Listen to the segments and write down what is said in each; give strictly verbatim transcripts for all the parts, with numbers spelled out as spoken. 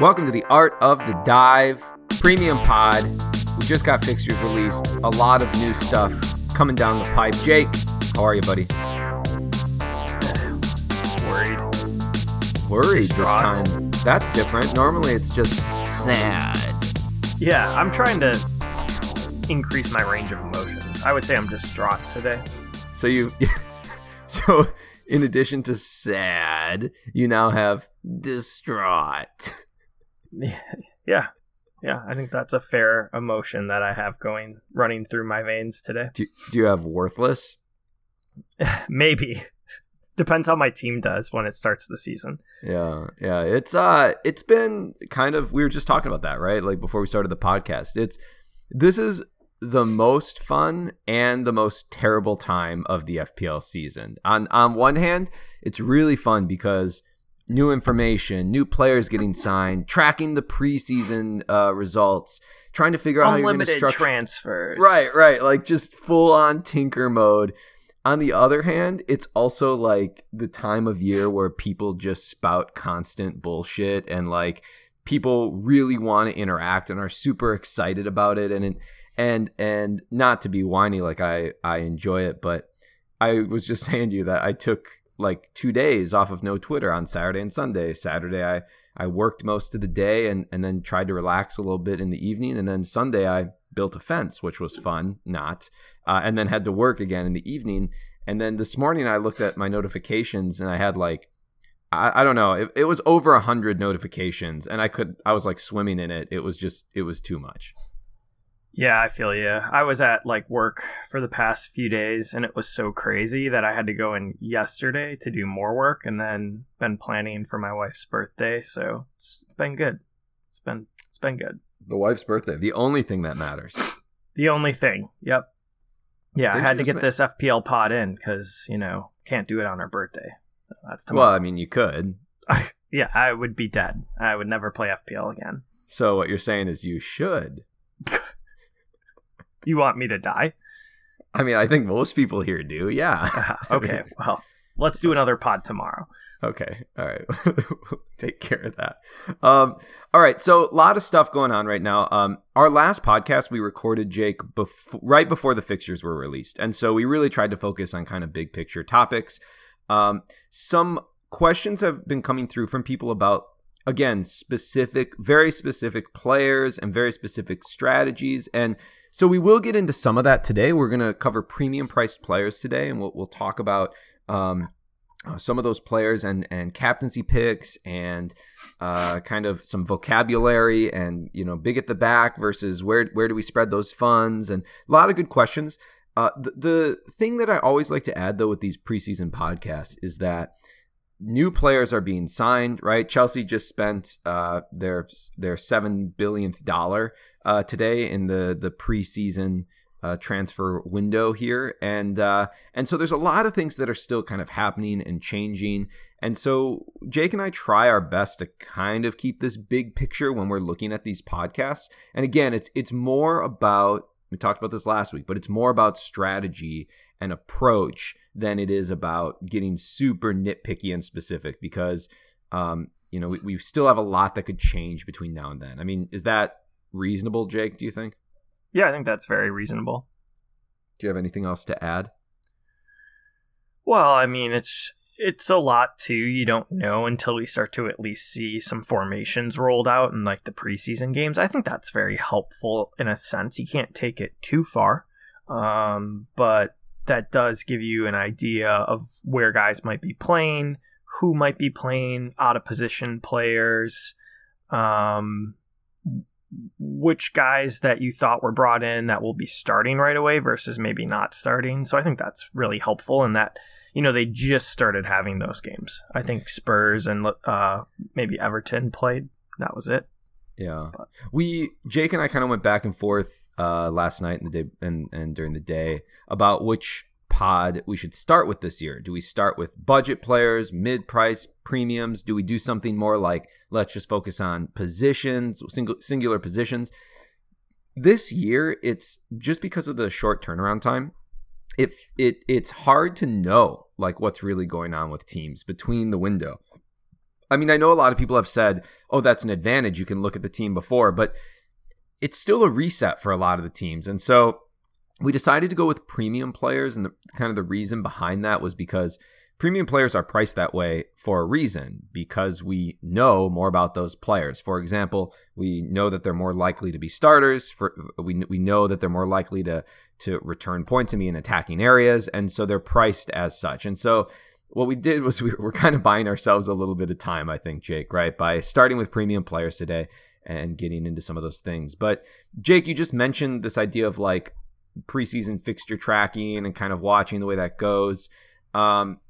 Welcome to the Art of the Dive Premium Pod. We just got fixtures released. A lot of new stuff coming down the pipe. Jake, how are you, buddy? Worried. Worried this time. That's different. Normally it's just sad. Yeah, I'm trying to increase my range of emotions. I would say I'm distraught today. So you... So, in addition to sad, you now have distraught. Yeah. Yeah. I think that's a fair emotion that I have going, running through my veins today. Do, do you have worthless? Maybe. Depends how my team does when it starts the season. Yeah. Yeah. It's, uh, it's been kind of, we were just talking about that, right? Like before we started the podcast, it's, this is the most fun and the most terrible time of the F P L season. On on one hand, it's really fun because new information, new players getting signed, tracking the preseason uh, results, trying to figure out Unlimited how you're going to structure transfers. Right, right, like just full on tinker mode. On the other hand, it's also like the time of year where people just spout constant bullshit and like people really want to interact and are super excited about it and. It, And and not to be whiny, like I, I enjoy it, but I was just saying to you that I took like two days off of no Twitter on Saturday and Sunday. Saturday, I, I worked most of the day and, and then tried to relax a little bit in the evening. And then Sunday, I built a fence, which was fun, not, uh, and then had to work again in the evening. And then this morning, I looked at my notifications and I had like, I, I don't know, it, it was over one hundred notifications and I could I was like swimming in it. It was just, it was too much. Yeah, I feel you. I was at like work for the past few days and it was so crazy that I had to go in yesterday to do more work and then been planning for my wife's birthday. So it's been good. It's been it's been good. The wife's birthday. The only thing that matters. The only thing. Yep. Yeah, Didn't I had to get ma- this F P L pod in because, you know, can't do it on her birthday. That's tomorrow. Well, I mean, you could. Yeah, I would be dead. I would never play F P L again. So what you're saying is you should. You want me to die? I mean, I think most people here do, yeah. Uh, okay, well, let's do another pod tomorrow. Okay, all right. Take care of that. Um, all right, so a lot of stuff going on right now. Um, our last podcast we recorded, Jake, bef- right before the fixtures were released. And so we really tried to focus on kind of big picture topics. Um, some questions have been coming through from people about, again, specific, very specific players and very specific strategies. And so we will get into some of that today. We're going to cover premium priced players today, and we'll, we'll talk about um, uh, some of those players and, and captaincy picks and uh, kind of some vocabulary and, you know, big at the back versus where, where do we spread those funds and a lot of good questions. Uh, the, the thing that I always like to add, though, with these preseason podcasts is that new players are being signed, right? Chelsea just spent uh, their their seven billionth dollar uh, today in the the preseason uh, transfer window here, and uh, and so there's a lot of things that are still kind of happening and changing. And so Jake and I try our best to kind of keep this big picture when we're looking at these podcasts. And again, it's it's more about, we talked about this last week, but it's more about strategy and approach than it is about getting super nitpicky and specific because, um, you know, we, we still have a lot that could change between now and then. I mean, is that reasonable, Jake, do you think? Yeah, I think that's very reasonable. Do you have anything else to add? Well, I mean, it's it's a lot, too. You don't know until we start to at least see some formations rolled out in, like, the preseason games. I think that's very helpful in a sense. You can't take it too far, um, but that does give you an idea of where guys might be playing, who might be playing, out of position players, um, which guys that you thought were brought in that will be starting right away versus maybe not starting. So I think that's really helpful in that, you know, they just started having those games. I think Spurs and uh, maybe Everton played. That was it. Yeah. But we, Jake and I kind of went back and forth Uh, last night and the day and, and during the day about which pod we should start with this year. Do we start with budget players, mid-price, premiums? Do we do something more like let's just focus on positions, single, singular positions? This year, it's just because of the short turnaround time. It it it's hard to know like what's really going on with teams between the window. I mean, I know a lot of people have said, oh, that's an advantage. You can look at the team before, but it's still a reset for a lot of the teams. And so we decided to go with premium players. And the kind of the reason behind that was because premium players are priced that way for a reason, because we know more about those players. For example, we know that they're more likely to be starters. For we we know that they're more likely to to return points and be in attacking areas, and so they're priced as such. And so what we did was we were kind of buying ourselves a little bit of time, I think, Jake, right, by starting with premium players today and getting into some of those things. But Jake, you just mentioned this idea of like preseason fixture tracking and kind of watching the way that goes. Um,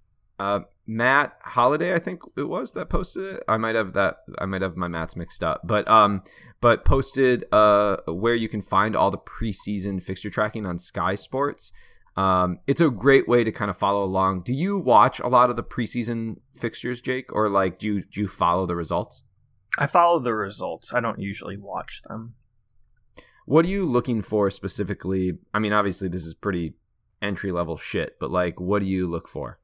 Uh, Matt Holiday, I think it was, that posted it. I might have that. I might have my Matts mixed up, but um, but posted uh where you can find all the preseason fixture tracking on Sky Sports. Um, it's a great way to kind of follow along. Do you watch a lot of the preseason fixtures, Jake, or like do you, do you follow the results? I follow the results. I don't usually watch them. What are you looking for specifically? I mean, obviously this is pretty entry level shit, but like, what do you look for?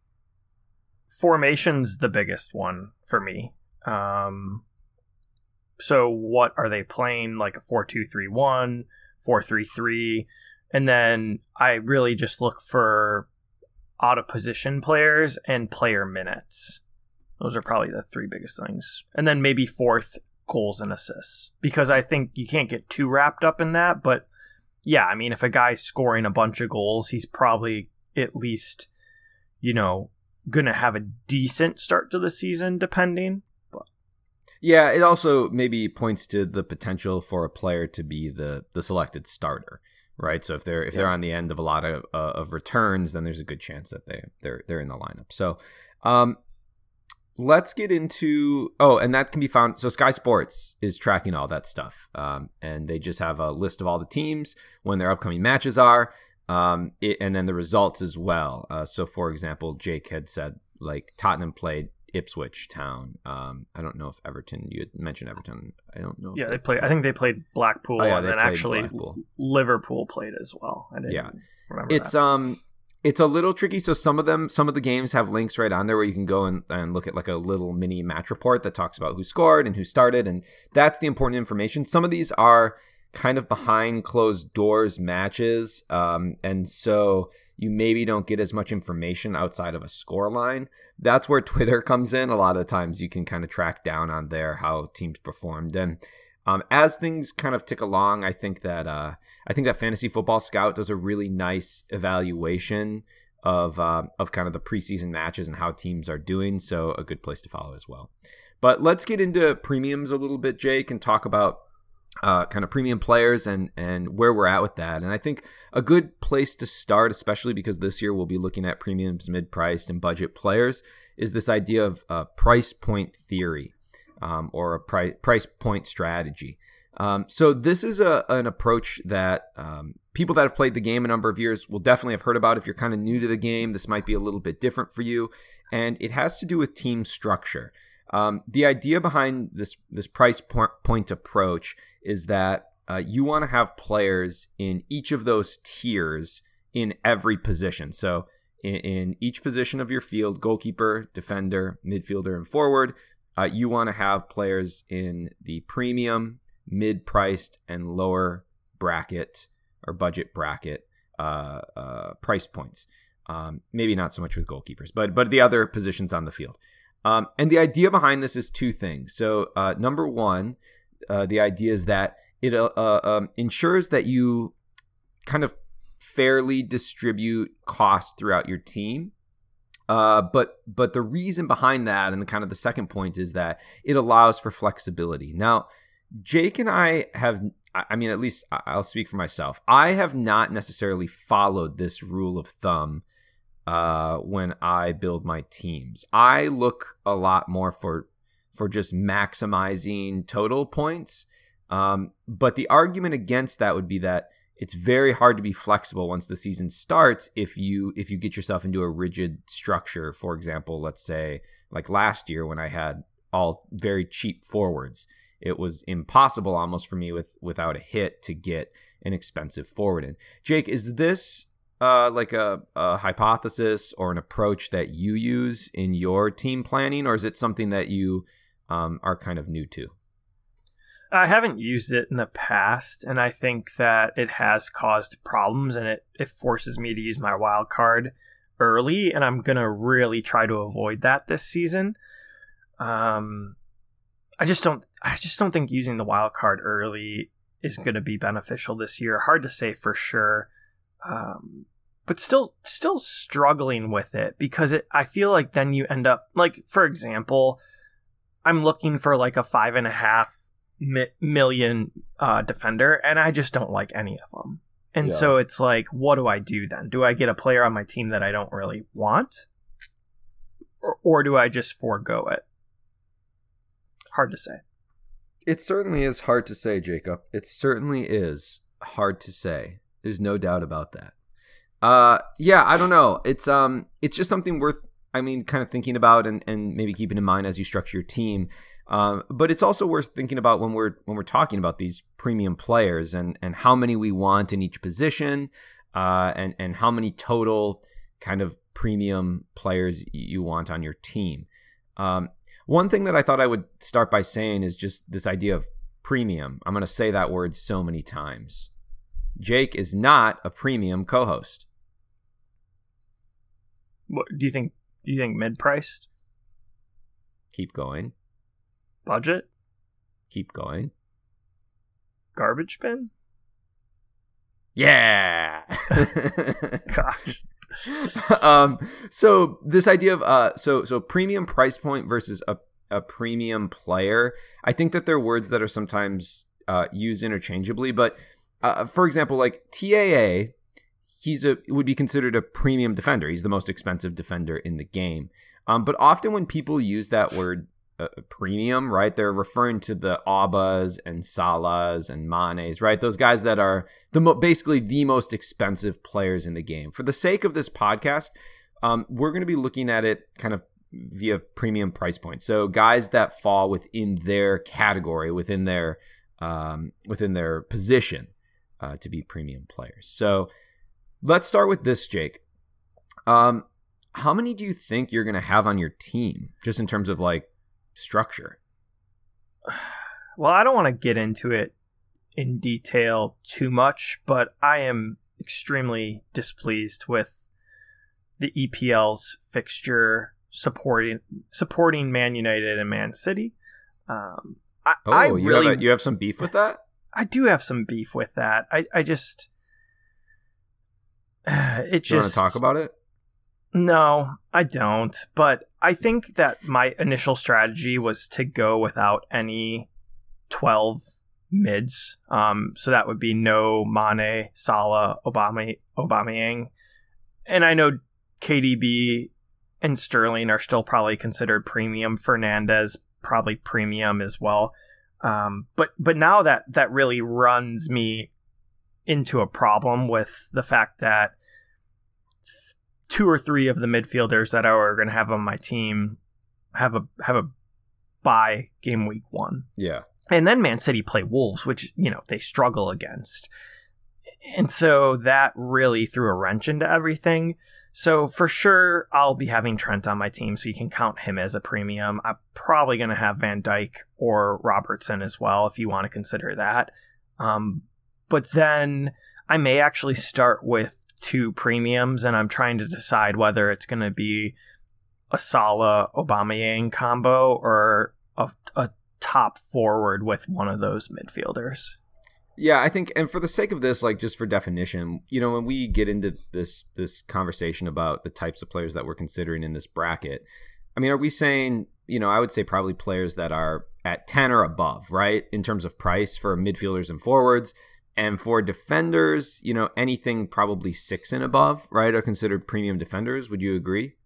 Formation's the biggest one for me. Um, so what are they playing? Like a four two three one, four three three. And then I really just look for out of position players and player minutes. Those are probably the three biggest things. And then maybe fourth, goals and assists, because I think you can't get too wrapped up in that. But yeah, I mean, if a guy's scoring a bunch of goals, he's probably at least, you know, going to have a decent start to the season, depending. But yeah, it also maybe points to the potential for a player to be the the selected starter, right? So if they're if yeah. they're on the end of a lot of uh, of returns, then there's a good chance that they they're they're in the lineup. So, um, let's get into oh, and that can be found. So Sky Sports is tracking all that stuff, um, and they just have a list of all the teams, when their upcoming matches are. Um, it, and then the results as well. Uh, so, for example, Jake had said, like, Tottenham played Ipswich Town. Um, I don't know if Everton, you had mentioned Everton. I don't know. If yeah, they played. I think they played Blackpool, oh, yeah, and then actually Blackpool. Liverpool played as well. I didn't yeah. remember it's, that. Um, it's a little tricky. So some of them, some of the games have links right on there where you can go and, and look at like a little mini match report that talks about who scored and who started. And that's the important information. Some of these are kind of behind closed doors matches, um, and so you maybe don't get as much information outside of a scoreline. That's where Twitter comes in. A lot of times you can kind of track down on there how teams performed, and um, as things kind of tick along, I think that uh, I think that Fantasy Football Scout does a really nice evaluation of uh, of kind of the preseason matches and how teams are doing. So a good place to follow as well. But let's get into premiums a little bit, Jake, and talk about Uh, kind of premium players and and where we're at with that. And I think a good place to start, especially because this year we'll be looking at premiums, mid-priced, and budget players, is this idea of uh, price point theory, um, or a price price point strategy. Um, so this is a an approach that um, people that have played the game a number of years will definitely have heard about. If you're kind of new to the game, this might be a little bit different for you, and it has to do with team structure. Um, the idea behind this this price point approach is that uh, you want to have players in each of those tiers in every position. So in, in each position of your field, goalkeeper, defender, midfielder, and forward, uh, you want to have players in the premium, mid-priced, and lower bracket or budget bracket uh, uh, price points. Um, maybe not so much with goalkeepers, but but the other positions on the field. Um, and the idea behind this is two things. So uh, number one, uh, the idea is that it uh, um, ensures that you kind of fairly distribute costs throughout your team. Uh, but but the reason behind that, and the kind of the second point, is that it allows for flexibility. Now, Jake and I have, I mean, at least I'll speak for myself. I have not necessarily followed this rule of thumb Uh, when I build my teams. I look a lot more for for just maximizing total points. Um, but the argument against that would be that it's very hard to be flexible once the season starts if you if you get yourself into a rigid structure. For example, let's say like last year when I had all very cheap forwards, it was impossible almost for me with without a hit to get an expensive forward in. Jake, is this uh, like a, a hypothesis or an approach that you use in your team planning, or is it something that you um, are kind of new to? I haven't used it in the past, and I think that it has caused problems, and it, it forces me to use my wild card early, and I'm going to really try to avoid that this season. Um, I just don't I just don't think using the wild card early is going to be beneficial this year. Hard to say for sure, um, but still still struggling with it because it, I feel like then you end up, like, for example, I'm looking for like a five and a half million uh defender, and I just don't like any of them, and yeah. So it's like, what do I do then? Do I get a player on my team that I don't really want, or, or do I just forego it? Hard to say. It certainly is hard to say, Jacob. It certainly is hard to say. There's no doubt about that. Uh yeah, I don't know. It's um it's just something worth, I mean, kind of thinking about and and maybe keeping in mind as you structure your team. Um, but it's also worth thinking about when we're when we're talking about these premium players and, and how many we want in each position, uh, and and how many total kind of premium players you want on your team. Um, one thing that I thought I would start by saying is just this idea of premium. I'm going to say that word so many times. Jake is not a premium co-host. What do you think? Do you think mid-priced? Keep going. Budget? Keep going. Garbage bin? Yeah! Gosh. Um, so this idea of, uh, so so premium price point versus a, a premium player, I think that they're words that are sometimes uh, used interchangeably. But uh, for example, like T A A, he's a would be considered a premium defender. He's the most expensive defender in the game. Um, but often when people use that word, Uh, premium, right? They're referring to the Aubas and Salahs and Manes, right? Those guys that are the mo- basically the most expensive players in the game. For the sake of this podcast, um, we're going to be looking at it kind of via premium price point. So guys that fall within their category, within their um, within their position uh, to be premium players. So let's start with this, Jake. Um, how many do you think you're going to have on your team, just in terms of like structure? Well, I don't want to get into it in detail too much, but I am extremely displeased with the E P L's fixture supporting supporting Man United and Man City. Um, I, oh, I you really have a, you have some beef with that? I do have some beef with that. I I just it just you want to talk about it? No, I don't. But I think that my initial strategy was to go without any twelve mids. Um, so that would be no Mane, Salah, Obama, Aubameyang. And I know K D B and Sterling are still probably considered premium. Fernandes probably premium as well. Um, but but now that that really runs me into a problem with the fact that two or three of the midfielders that I were going to have on my team have a have a bye game week one. Yeah. And then Man City play Wolves, which, you know, they struggle against. And so that really threw a wrench into everything. So for sure, I'll be having Trent on my team, so you can count him as a premium. I'm probably going to have Van Dijk or Robertson as well, if you want to consider that. Um, but then I may actually start with two premiums, and I'm trying to decide whether it's going to be a Salah Aubameyang combo or a, a top forward with one of those midfielders. Yeah, I think, and for the sake of this, like just for definition, you know, when we get into this this conversation about the types of players that we're considering in this bracket, I mean, are we saying, you know, I would say probably players that are at ten or above, right, in terms of price for midfielders and forwards. And for defenders, you know, anything probably six and above, right, are considered premium defenders. Would you agree?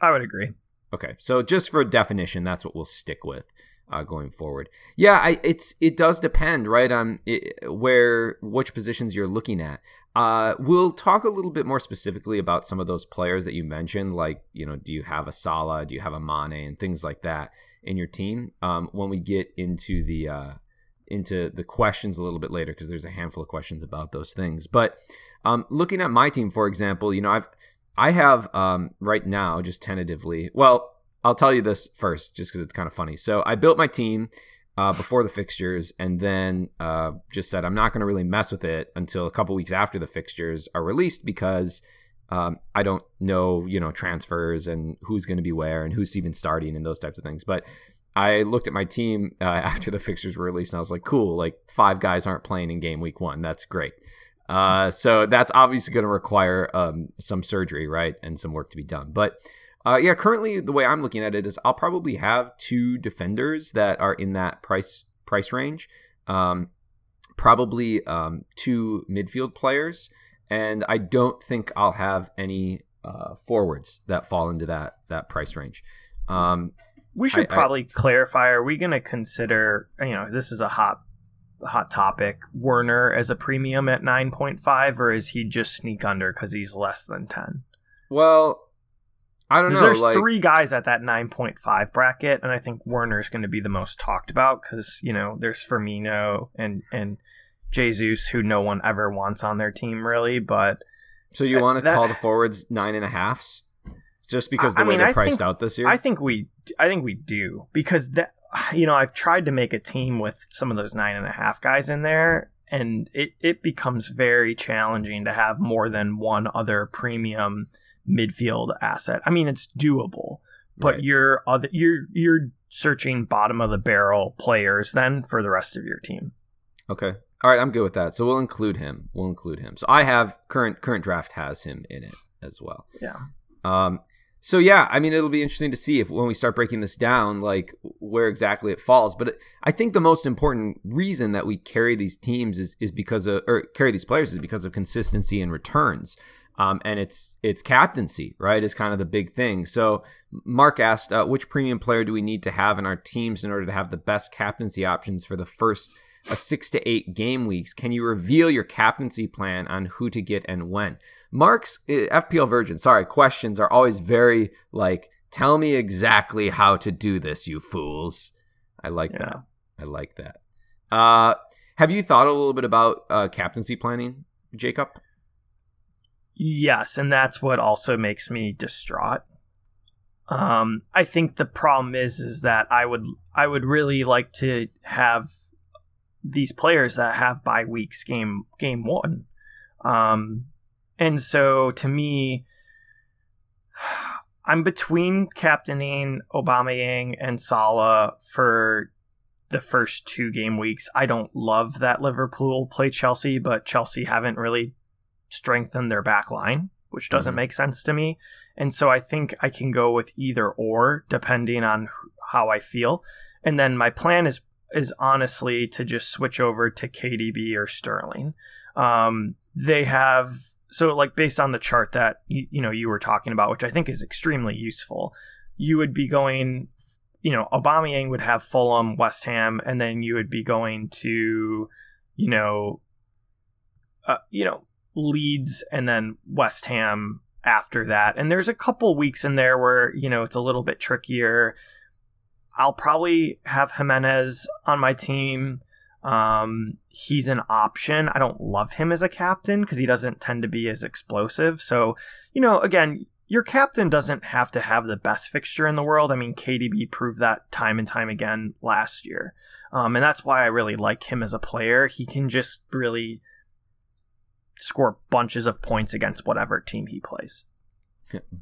I would agree. Okay, so just for definition, that's what we'll stick with uh, going forward. Yeah, I, it's it does depend, right, on it, where which positions you're looking at. Uh, we'll talk a little bit more specifically about some of those players that you mentioned, like, you know, do you have a Salah, do you have a Mane, and things like that in your team um, when we get into the uh, into the questions a little bit later, because there's a handful of questions about those things. But Um, looking at my team, for example, you know, I've I have um, right now just tentatively. Well, I'll tell you this first, just because it's kind of funny. So I built my team uh, before the fixtures, and then uh, just said I'm not going to really mess with it until a couple weeks after the fixtures are released, because um, I don't know, you know, transfers and who's going to be where and who's even starting and those types of things. But I looked at my team uh, after the fixtures were released, and I was like, cool, like five guys aren't playing in game week one. That's great. Uh, so that's obviously going to require um, some surgery, right, and some work to be done. But uh, yeah, currently the way I'm looking at it is I'll probably have two defenders that are in that price price range, um, probably um, two midfield players, and I don't think I'll have any uh, forwards that fall into that that price range. Um, we should I, probably I, clarify: are we going to consider? You know, this is a hot. hot topic, Werner as a premium at nine point five, or is he just sneak under because he's less than ten? Well, I don't know. There's like three guys at that nine point five bracket, and I think Werner is going to be the most talked about because, you know, there's Firmino and and Jesus, who no one ever wants on their team really. But so you want to call the forwards nine and a halfs just because the I way mean, they're I priced think, out this year? I think we, I think we do because that. You know, I've tried to make a team with some of those nine and a half guys in there, and it, it becomes very challenging to have more than one other premium midfield asset. I mean, it's doable, but right. you're other, you're you're searching bottom of the barrel players then for the rest of your team. Okay, all right, I'm good with that. So we'll include him. We'll include him. So I have current current draft has him in it as well. Yeah. Um. So, yeah, I mean, it'll be interesting to see if when we start breaking this down, like where exactly it falls. But I think the most important reason that we carry these teams is, is because of or carry these players is because of consistency and returns. Um, and it's it's captaincy, right, is kind of the big thing. So Mark asked, uh, which premium player do we need to have in our teams in order to have the best captaincy options for the first uh, six to eight game weeks? Can you reveal your captaincy plan on who to get and when? Mark's F P L Virgin, sorry, questions are always very like, tell me exactly how to do this, you fools. I like yeah. that. I like that. Uh, have you thought a little bit about uh, captaincy planning, Jacob? Yes, and that's what also makes me distraught. Um, I think the problem is is that I would I would really like to have these players that have bye weeks game game one. Um And so, to me, I'm between captaining Aubameyang and Salah for the first two game weeks. I don't love that Liverpool play Chelsea, but Chelsea haven't really strengthened their back line, which doesn't mm-hmm. make sense to me. And so, I think I can go with either or, depending on how I feel. And then my plan is is honestly to just switch over to K D B or Sterling. Um, they have... So, like, based on the chart that, you, you know, you were talking about, which I think is extremely useful, you would be going, you know, Aubameyang would have Fulham, West Ham, and then you would be going to, you know, uh, you know, Leeds and then West Ham after that. And there's a couple weeks in there where, you know, it's a little bit trickier. I'll probably have Jimenez on my team. Um, he's an option. I don't love him as a captain because he doesn't tend to be as explosive. So, you know, again, your captain doesn't have to have the best fixture in the world. I mean, K D B proved that time and time again last year. Um, and that's why I really like him as a player. He can just really score bunches of points against whatever team he plays.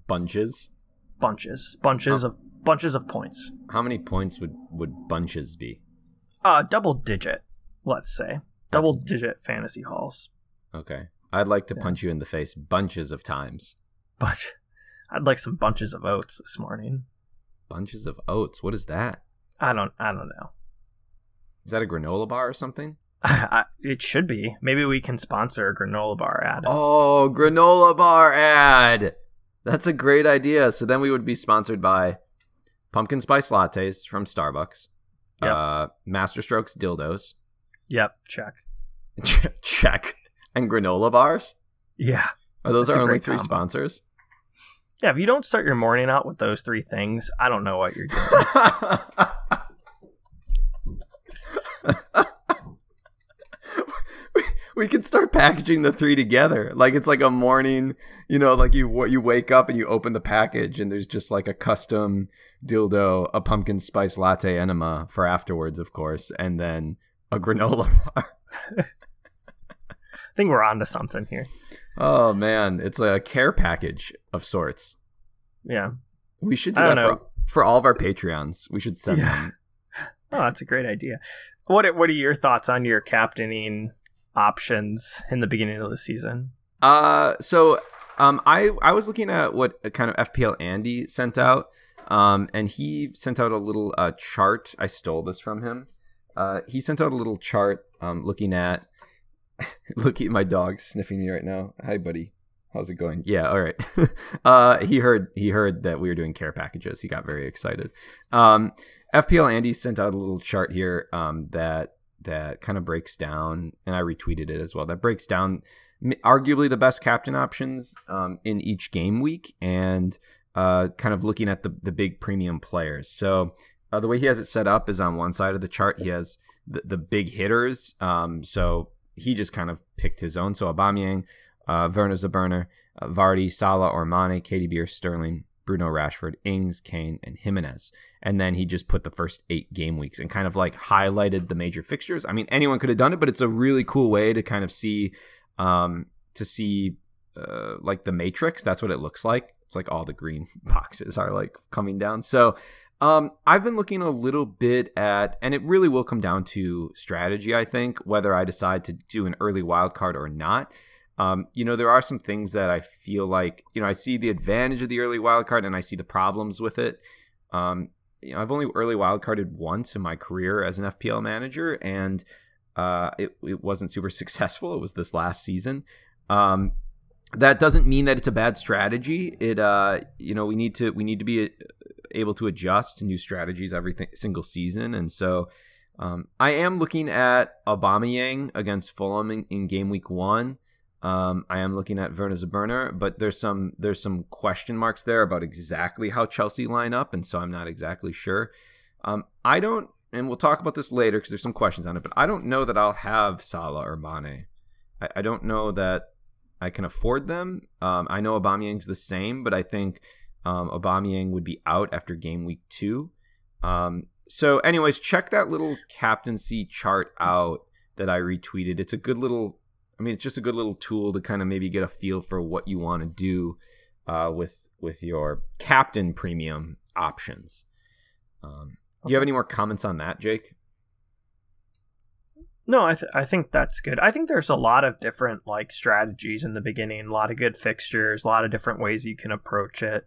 Bunches? Bunches. Bunches um, of bunches of points. How many points would, would bunches be? Uh, double digit. Let's say double digit fantasy hauls. Okay, I'd like to yeah. punch you in the face bunches of times. Bunch. I'd like some bunches of oats this morning. Bunches of oats. What is that? I don't. I don't know. Is that a granola bar or something? I, I, it should be. Maybe we can sponsor a granola bar ad. Oh, granola bar ad. That's a great idea. So then we would be sponsored by pumpkin spice lattes from Starbucks. Yep. Uh, Masterstroke's dildos. Yep, check. Check. And granola bars? Yeah. Are those our only three sponsors? Yeah, if you don't start your morning out with those three things, I don't know what you're doing. we could start packaging the three together. Like it's like a morning, you know, like you you wake up and you open the package and there's just like a custom dildo, a pumpkin spice latte enema for afterwards, of course, and then a granola bar. I think we're on to something here. Oh man, it's a care package of sorts. Yeah. We should do that for, for all of our Patreons. We should send yeah. them. Oh, that's a great idea. What What are your thoughts on your captaining options in the beginning of the season? Uh, so um, I I was looking at what kind of F P L Andy sent out, um, and he sent out a little uh, chart. I stole this from him. Uh, he sent out a little chart um, looking at looking at my dog sniffing me right now. Hi, buddy. How's it going? Yeah, all right. uh, he heard he heard that we were doing care packages. He got very excited. Um, F P L Andy sent out a little chart here um, that that kind of breaks down, and I retweeted it as well. That breaks down m- arguably the best captain options um, in each game week, and uh, kind of looking at the the big premium players. So uh, the way he has it set up is on one side of the chart he has the, the big hitters. Um, so he just kind of picked his own. So Aubameyang, uh, Werner's a burner, uh, Vardy, Salah or Mane, K D B or Sterling, Bruno, Rashford, Ings, Kane, and Jimenez. And then he just put the first eight game weeks and kind of like highlighted the major fixtures. I mean, anyone could have done it, but it's a really cool way to kind of see, um, to see uh, like the matrix. That's what it looks like. It's like all the green boxes are like coming down. So um, I've been looking a little bit at, and it really will come down to strategy, I think, whether I decide to do an early wild card or not. Um, you know, there are some things that I feel like, you know, I see the advantage of the early wildcard and I see the problems with it. Um, you know, I've only early wildcarded once in my career as an F P L manager, and uh, it, it wasn't super successful. It was this last season. Um, that doesn't mean that it's a bad strategy. It, uh, you know, we need to we need to be able to adjust to new strategies every th- single season. And so um, I am looking at Aubameyang against Fulham in, in game week one. Um, I am looking at Werner as a burner, but there's some there's some question marks there about exactly how Chelsea line up, and so I'm not exactly sure. Um, I don't, and we'll talk about this later because there's some questions on it, but I don't know that I'll have Salah or Mane. I, I don't know that I can afford them. Um, I know Aubameyang's the same, but I think um, Aubameyang would be out after game week two. Um, so anyways, check that little captaincy chart out that I retweeted. It's a good little... I mean, it's just a good little tool to kind of maybe get a feel for what you want to do uh, with with your captain premium options. Um, do you have any more comments on that, Jake? No, I th- I think that's good. I think there's a lot of different like strategies in the beginning, a lot of good fixtures, a lot of different ways you can approach it.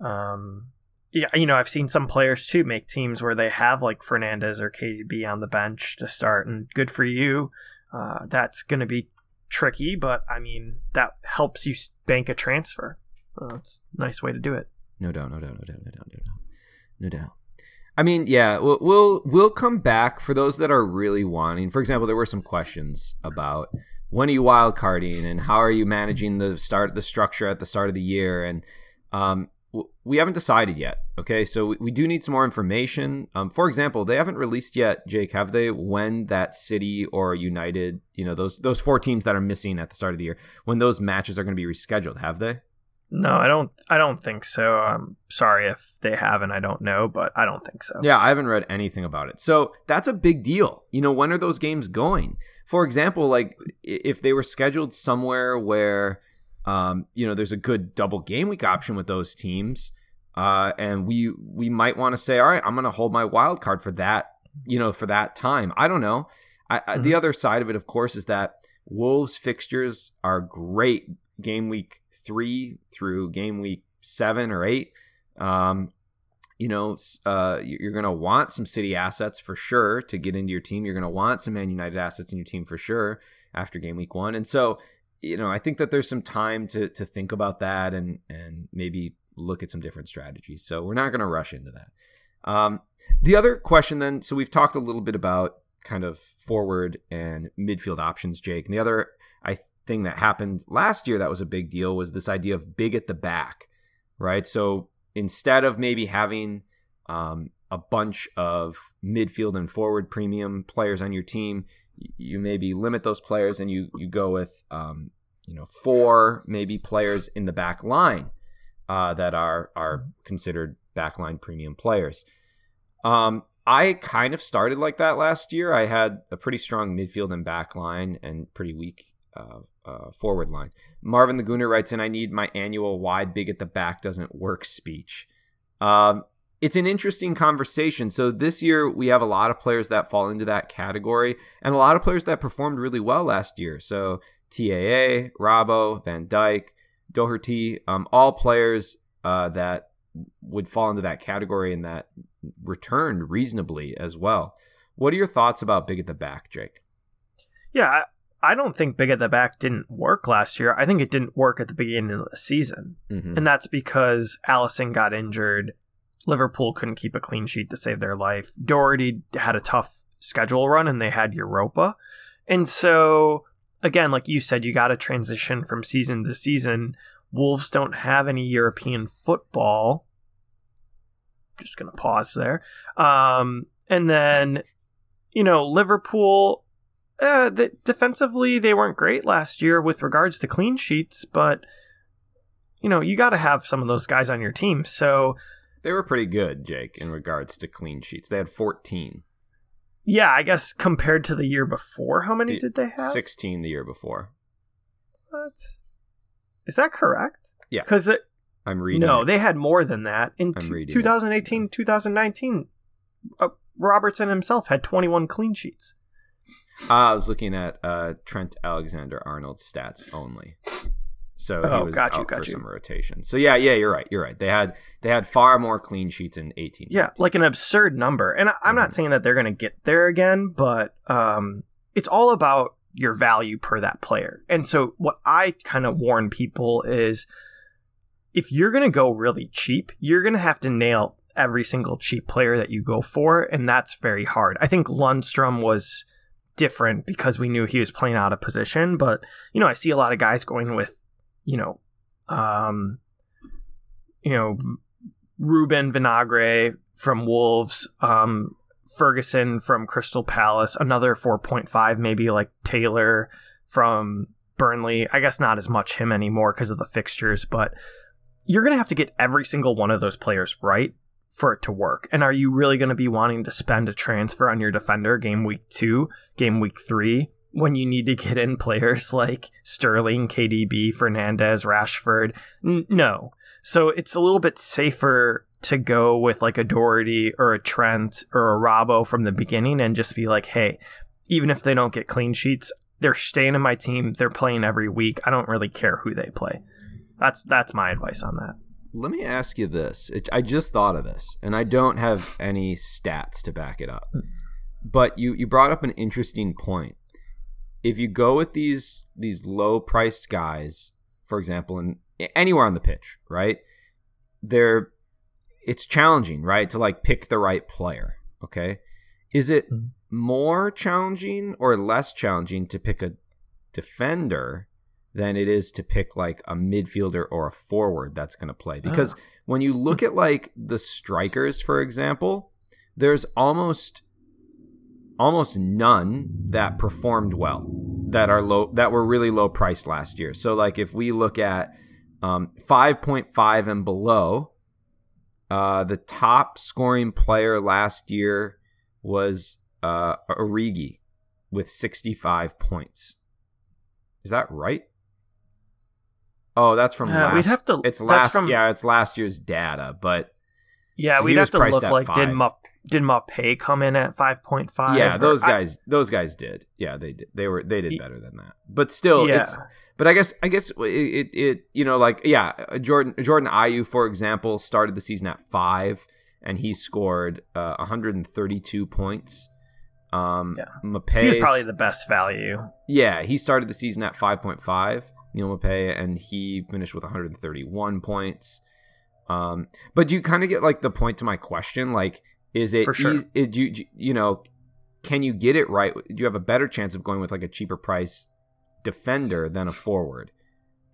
Um, yeah, you know, I've seen some players too make teams where they have like Fernandes or K D B on the bench to start, and good for you. Uh, that's going to be tricky, but I mean that helps you bank a transfer. Uh, it's a nice way to do it. No doubt, no doubt, no doubt, no doubt, no doubt, no doubt. I mean, yeah, we'll, we'll we'll come back for those that are really wanting. For example, there were some questions about when are you wildcarding and how are you managing the start the structure at the start of the year, and um, we haven't decided yet. Okay, so we, we do need some more information. Um, for example, they haven't released yet, Jake, have they? When that City or United, you know, those those four teams that are missing at the start of the year, when those matches are going to be rescheduled, have they? No, I don't. I don't think so. I'm sorry if they haven't. I don't know, but I don't think so. Yeah, I haven't read anything about it. So that's a big deal. You know, when are those games going? For example, like if they were scheduled somewhere where, um, you know, there's a good double game week option with those teams. Uh, and we we might want to say, all right, I'm going to hold my wild card for that, you know, for that time. I don't know. I, mm-hmm. I, the other side of it, of course, is that Wolves fixtures are great game week three through game week seven or eight. Um, you know, uh, you're going to want some City assets for sure to get into your team. You're going to want some Man United assets in your team for sure after game week one. And so, you know, I think that there's some time to to think about that and and maybe look at some different strategies. So we're not going to rush into that. Um, the other question then, so we've talked a little bit about kind of forward and midfield options, Jake. And the other I thing that happened last year that was a big deal was this idea of big at the back, right? So instead of maybe having um, a bunch of midfield and forward premium players on your team, you maybe limit those players and you you go with um, you know four maybe players in the back line uh, that are are considered backline premium players. Um, I kind of started like that last year. I had a pretty strong midfield and back line and pretty weak uh, uh, forward line. Marvin the Gooner writes in, I need my annual why big at the back doesn't work speech. Um, it's an interesting conversation. So this year we have a lot of players that fall into that category and a lot of players that performed really well last year. So T A A, Rabo, Van Dijk, Doherty, um, all players uh, that would fall into that category and that returned reasonably as well. What are your thoughts about big at the back, Jake? Yeah, I, I don't think big at the back didn't work last year. I think it didn't work at the beginning of the season. Mm-hmm. And that's because Alisson got injured. Liverpool couldn't keep a clean sheet to save their life. Doherty had a tough schedule run and they had Europa. And so, again, like you said, you got to transition from season to season. Wolves don't have any European football. Just going to pause there. Um, and then, you know, Liverpool, uh, the, defensively, they weren't great last year with regards to clean sheets, but, you know, you got to have some of those guys on your team. So they were pretty good, Jake, in regards to clean sheets. They had fourteen. Yeah, I guess compared to the year before, how many the, did they have? sixteen the year before. What? Is that correct? Yeah. Because I'm reading. No, it. They had more than that. In t- twenty eighteen, it. twenty nineteen, uh, Robertson himself had twenty-one clean sheets. Uh, I was looking at uh, Trent Alexander-Arnold's stats only. So oh, he was got out you, got for you. some rotation. So yeah, yeah, you're right. You're right. They had they had far more clean sheets in eighteen. Yeah, like an absurd number. And I, I'm mm-hmm. not saying that they're going to get there again, but um, it's all about your value per that player. And so what I kind of warn people is if you're going to go really cheap, you're going to have to nail every single cheap player that you go for. And that's very hard. I think Lundstrom was different because we knew he was playing out of position. But, you know, I see a lot of guys going with, you know, um, you know, Ruben Vinagre from Wolves, um, Ferguson from Crystal Palace, another four point five, maybe like Taylor from Burnley. I guess not as much him anymore because of the fixtures, but you're going to have to get every single one of those players right for it to work. And are you really going to be wanting to spend a transfer on your defender game week two, game week three, when you need to get in players like Sterling, K D B, Fernandes, Rashford? N- no. So it's a little bit safer to go with like a Doherty or a Trent or a Rabo from the beginning and just be like, hey, even if they don't get clean sheets, they're staying in my team. They're playing every week. I don't really care who they play. That's that's my advice on that. Let me ask you this. It, I just thought of this, and I don't have any stats to back it up. But you, you brought up an interesting point. If you go with these these low-priced guys, for example, in, anywhere on the pitch, right, they're... it's challenging, right, to like pick the right player, okay? Is it more challenging or less challenging to pick a defender than it is to pick like a midfielder or a forward that's going to play? Because oh. when you look at like the strikers, for example, there's almost almost none that performed well that are low, that were really low priced last year. So like if we look at um, five point five and below, Uh, the top scoring player last year was uh, Origi with sixty-five points. Is that right? Oh, that's from uh, last. We'd have to. It's last. From, yeah, it's last year's data, but yeah, so we'd have to look like five. did Mop did Mopay come in at five point five? Yeah, those guys. I, those guys did. Yeah, they did. They were they did better than that. But still, yeah. it's... But I guess I guess it, it it you know like yeah Jordan Jordan Ayew, for example, started the season at five and he scored uh, one hundred thirty-two points. Um, yeah. Mopay, he was probably the best value. Yeah, he started the season at five point five, Neal Maupay, and he finished with one hundred thirty-one points. Um, but do you kind of get like the point to my question? Like, is it, For sure. is, is you you know can you get it right? Do you have a better chance of going with like a cheaper price defender than a forward?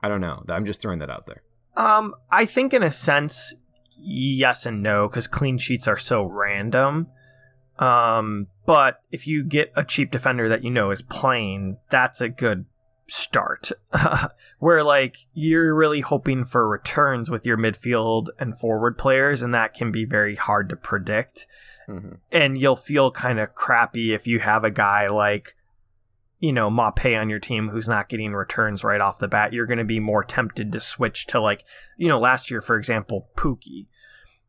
I don't know. I'm just throwing that out there. Um, I think in a sense, yes and no, because clean sheets are so random. Um, but if you get a cheap defender that you know is playing, that's a good start. Where, like, you're really hoping for returns with your midfield and forward players, and that can be very hard to predict. Mm-hmm. And you'll feel kind of crappy if you have a guy like, you know, Maupay on your team who's not getting returns right off the bat. You're going to be more tempted to switch to, like, you know, last year, for example, Pukki.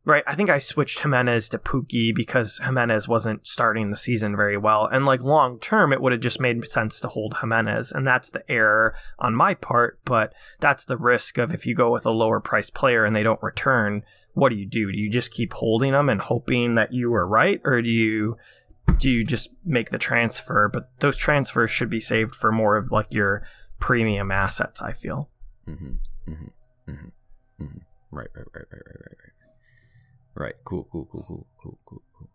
Right, I think I switched Jimenez to Pukki because Jimenez wasn't starting the season very well. And, like, long-term, it would have just made sense to hold Jimenez. And that's the error on my part, but that's the risk of if you go with a lower-priced player and they don't return, what do you do? Do you just keep holding them and hoping that you were right? Or do you do you just make the transfer? But those transfers should be saved for more of, like, your premium assets, I feel. Mm-hmm, mm-hmm, mm-hmm, mm-hmm. Right, right, right, right, right, right, right. Right, cool, cool, cool, cool, cool, cool, cool.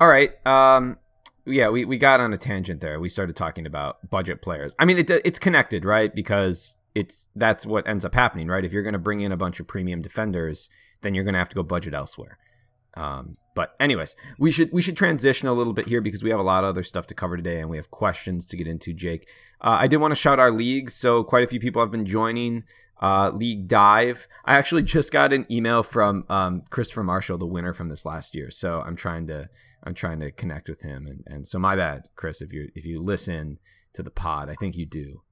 All right, um, yeah, we, we got on a tangent there. We started talking about budget players. I mean, it it's connected, right? Because it's that's what ends up happening, right? If you're going to bring in a bunch of premium defenders, then you're going to have to go budget elsewhere. Um, but anyways, we should we should transition a little bit here because we have a lot of other stuff to cover today, and we have questions to get into, Jake. Uh, I did want to shout our leagues. So quite a few people have been joining. Uh, League Dive. I actually just got an email from um, Christopher Marshall, the winner from this last year. So I'm trying to I'm trying to connect with him, and, and so my bad, Chris, if you if you listen to the pod, I think you do,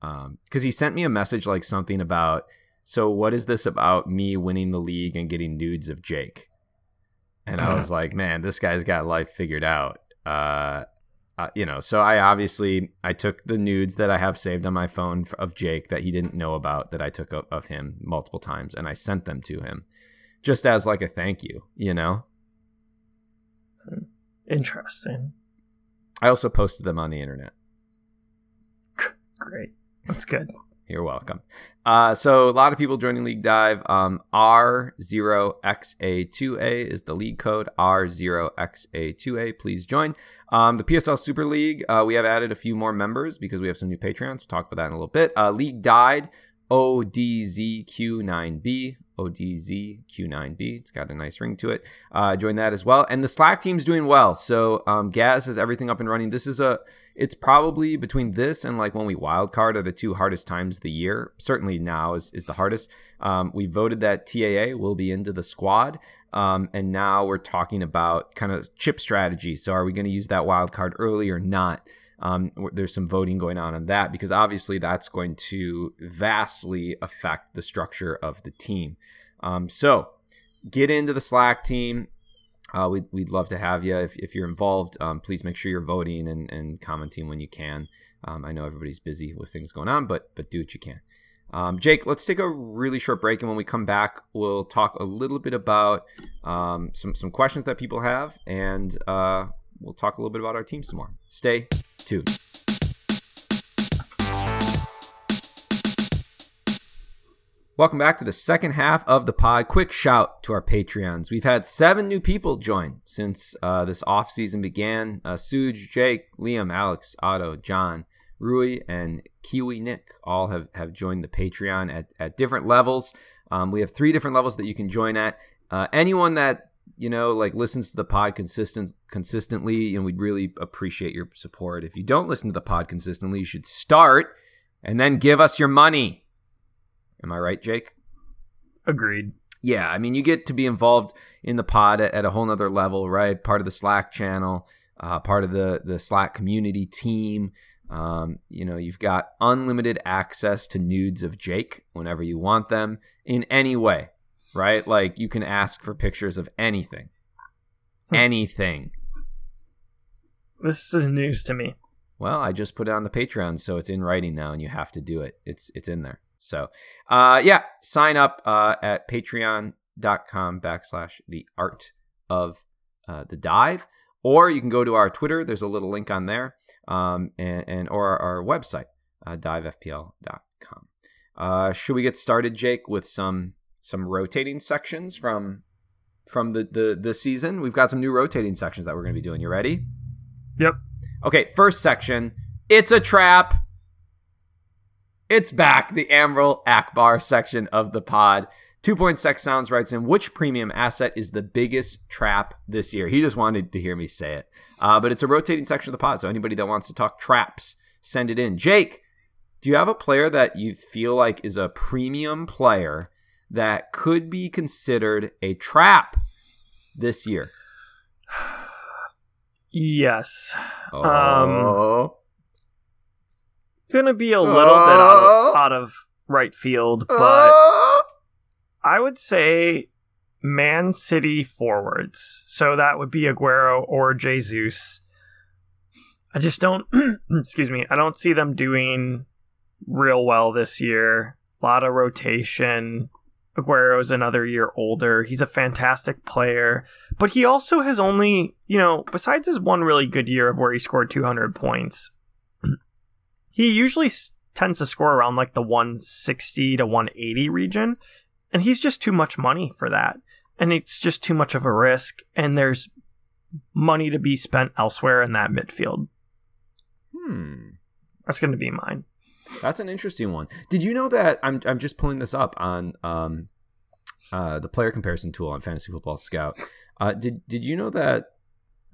because um, he sent me a message like something about, so what is this about me winning the league and getting nudes of Jake? And I was like, man, this guy's got life figured out. Uh, uh, you know, so I obviously I took the nudes that I have saved on my phone of Jake that he didn't know about that I took of him multiple times, and I sent them to him just as like a thank you, you know. Interesting. I also posted them on the internet. Great. That's good. You're welcome. Uh, so a lot of people joining League Dive. Um, R zero X A two A is the league code. R zero X A two A. Please join. Um, the P S L Super League, uh, we have added a few more members because we have some new Patreons. We'll talk about that in a little bit. Uh, League Died, O D Z Q nine B. O D Z Q nine B. It's got a nice ring to it. Uh, join that as well. And the Slack team's doing well. So um, Gaz has everything up and running. This is a... It's probably between this and like when we wildcard are the two hardest times of the year. Certainly now is, is the hardest. Um, we voted that T A A will be into the squad. Um, and now we're talking about kind of chip strategy. So are we going to use that wildcard early or not? Um, there's some voting going on on that because obviously that's going to vastly affect the structure of the team. Um, so get into the Slack team. Uh, we'd, we'd love to have you. If, if you're involved, um, please make sure you're voting and, and commenting when you can. Um, I know everybody's busy with things going on, but but do what you can. Um, Jake, let's take a really short break. And when we come back, we'll talk a little bit about um, some, some questions that people have. And uh, we'll talk a little bit about our team some more. Stay tuned. Welcome back to the second half of the pod. Quick shout to our Patreons. We've had seven new people join since uh, this off-season began. Uh, Suj, Jake, Liam, Alex, Otto, John, Rui, and Kiwi Nick all have, have joined the Patreon at, at different levels. Um, we have three different levels that you can join at. Uh, anyone that, you know, like listens to the pod consistent, consistently, and we'd really appreciate your support. If you don't listen to the pod consistently, you should start and then give us your money. Am I right, Jake? Agreed. Yeah, I mean, you get to be involved in the pod at, at a whole nother level, right? Part of the Slack channel, uh, part of the, the Slack community team. Um, you know, you've got unlimited access to nudes of Jake whenever you want them in any way, right? Like, you can ask for pictures of anything. Anything. This is news to me. Well, I just put it on the Patreon, so it's in writing now, and you have to do it. It's it's in there. So, uh, yeah, sign up uh, at patreon.com backslash the art of uh, the dive, or you can go to our Twitter. There's a little link on there, um, and, and or our website, uh, dive f p l dot com. Uh, should we get started, Jake, with some some rotating sections from from the, the, the season? We've got some new rotating sections that we're going to be doing. You ready? Yep. Okay, first section, it's a trap. It's back, the Amril Akbar section of the pod. two point six Sounds writes in, which premium asset is the biggest trap this year? He just wanted to hear me say it. Uh, but it's a rotating section of the pod, so anybody that wants to talk traps, send it in. Jake, do you have a player that you feel like is a premium player that could be considered a trap this year? Yes. Oh. Um, gonna be a little oh. bit out of, out of right field, but... Oh. I would say Man City forwards. So that would be Agüero or Jesus. I just don't, excuse me, I don't see them doing real well this year. A lot of rotation. Aguero's another year older. He's a fantastic player. But he also has only, you know, besides his one really good year of where he scored two hundred points, he usually tends to score around like the one sixty to one eighty region. And he's just too much money for that. And it's just too much of a risk. And there's money to be spent elsewhere in that midfield. Hmm. That's going to be mine. That's an interesting one. Did you know that I'm I'm just pulling this up on um uh the player comparison tool on Fantasy Football Scout. Uh did did you know that,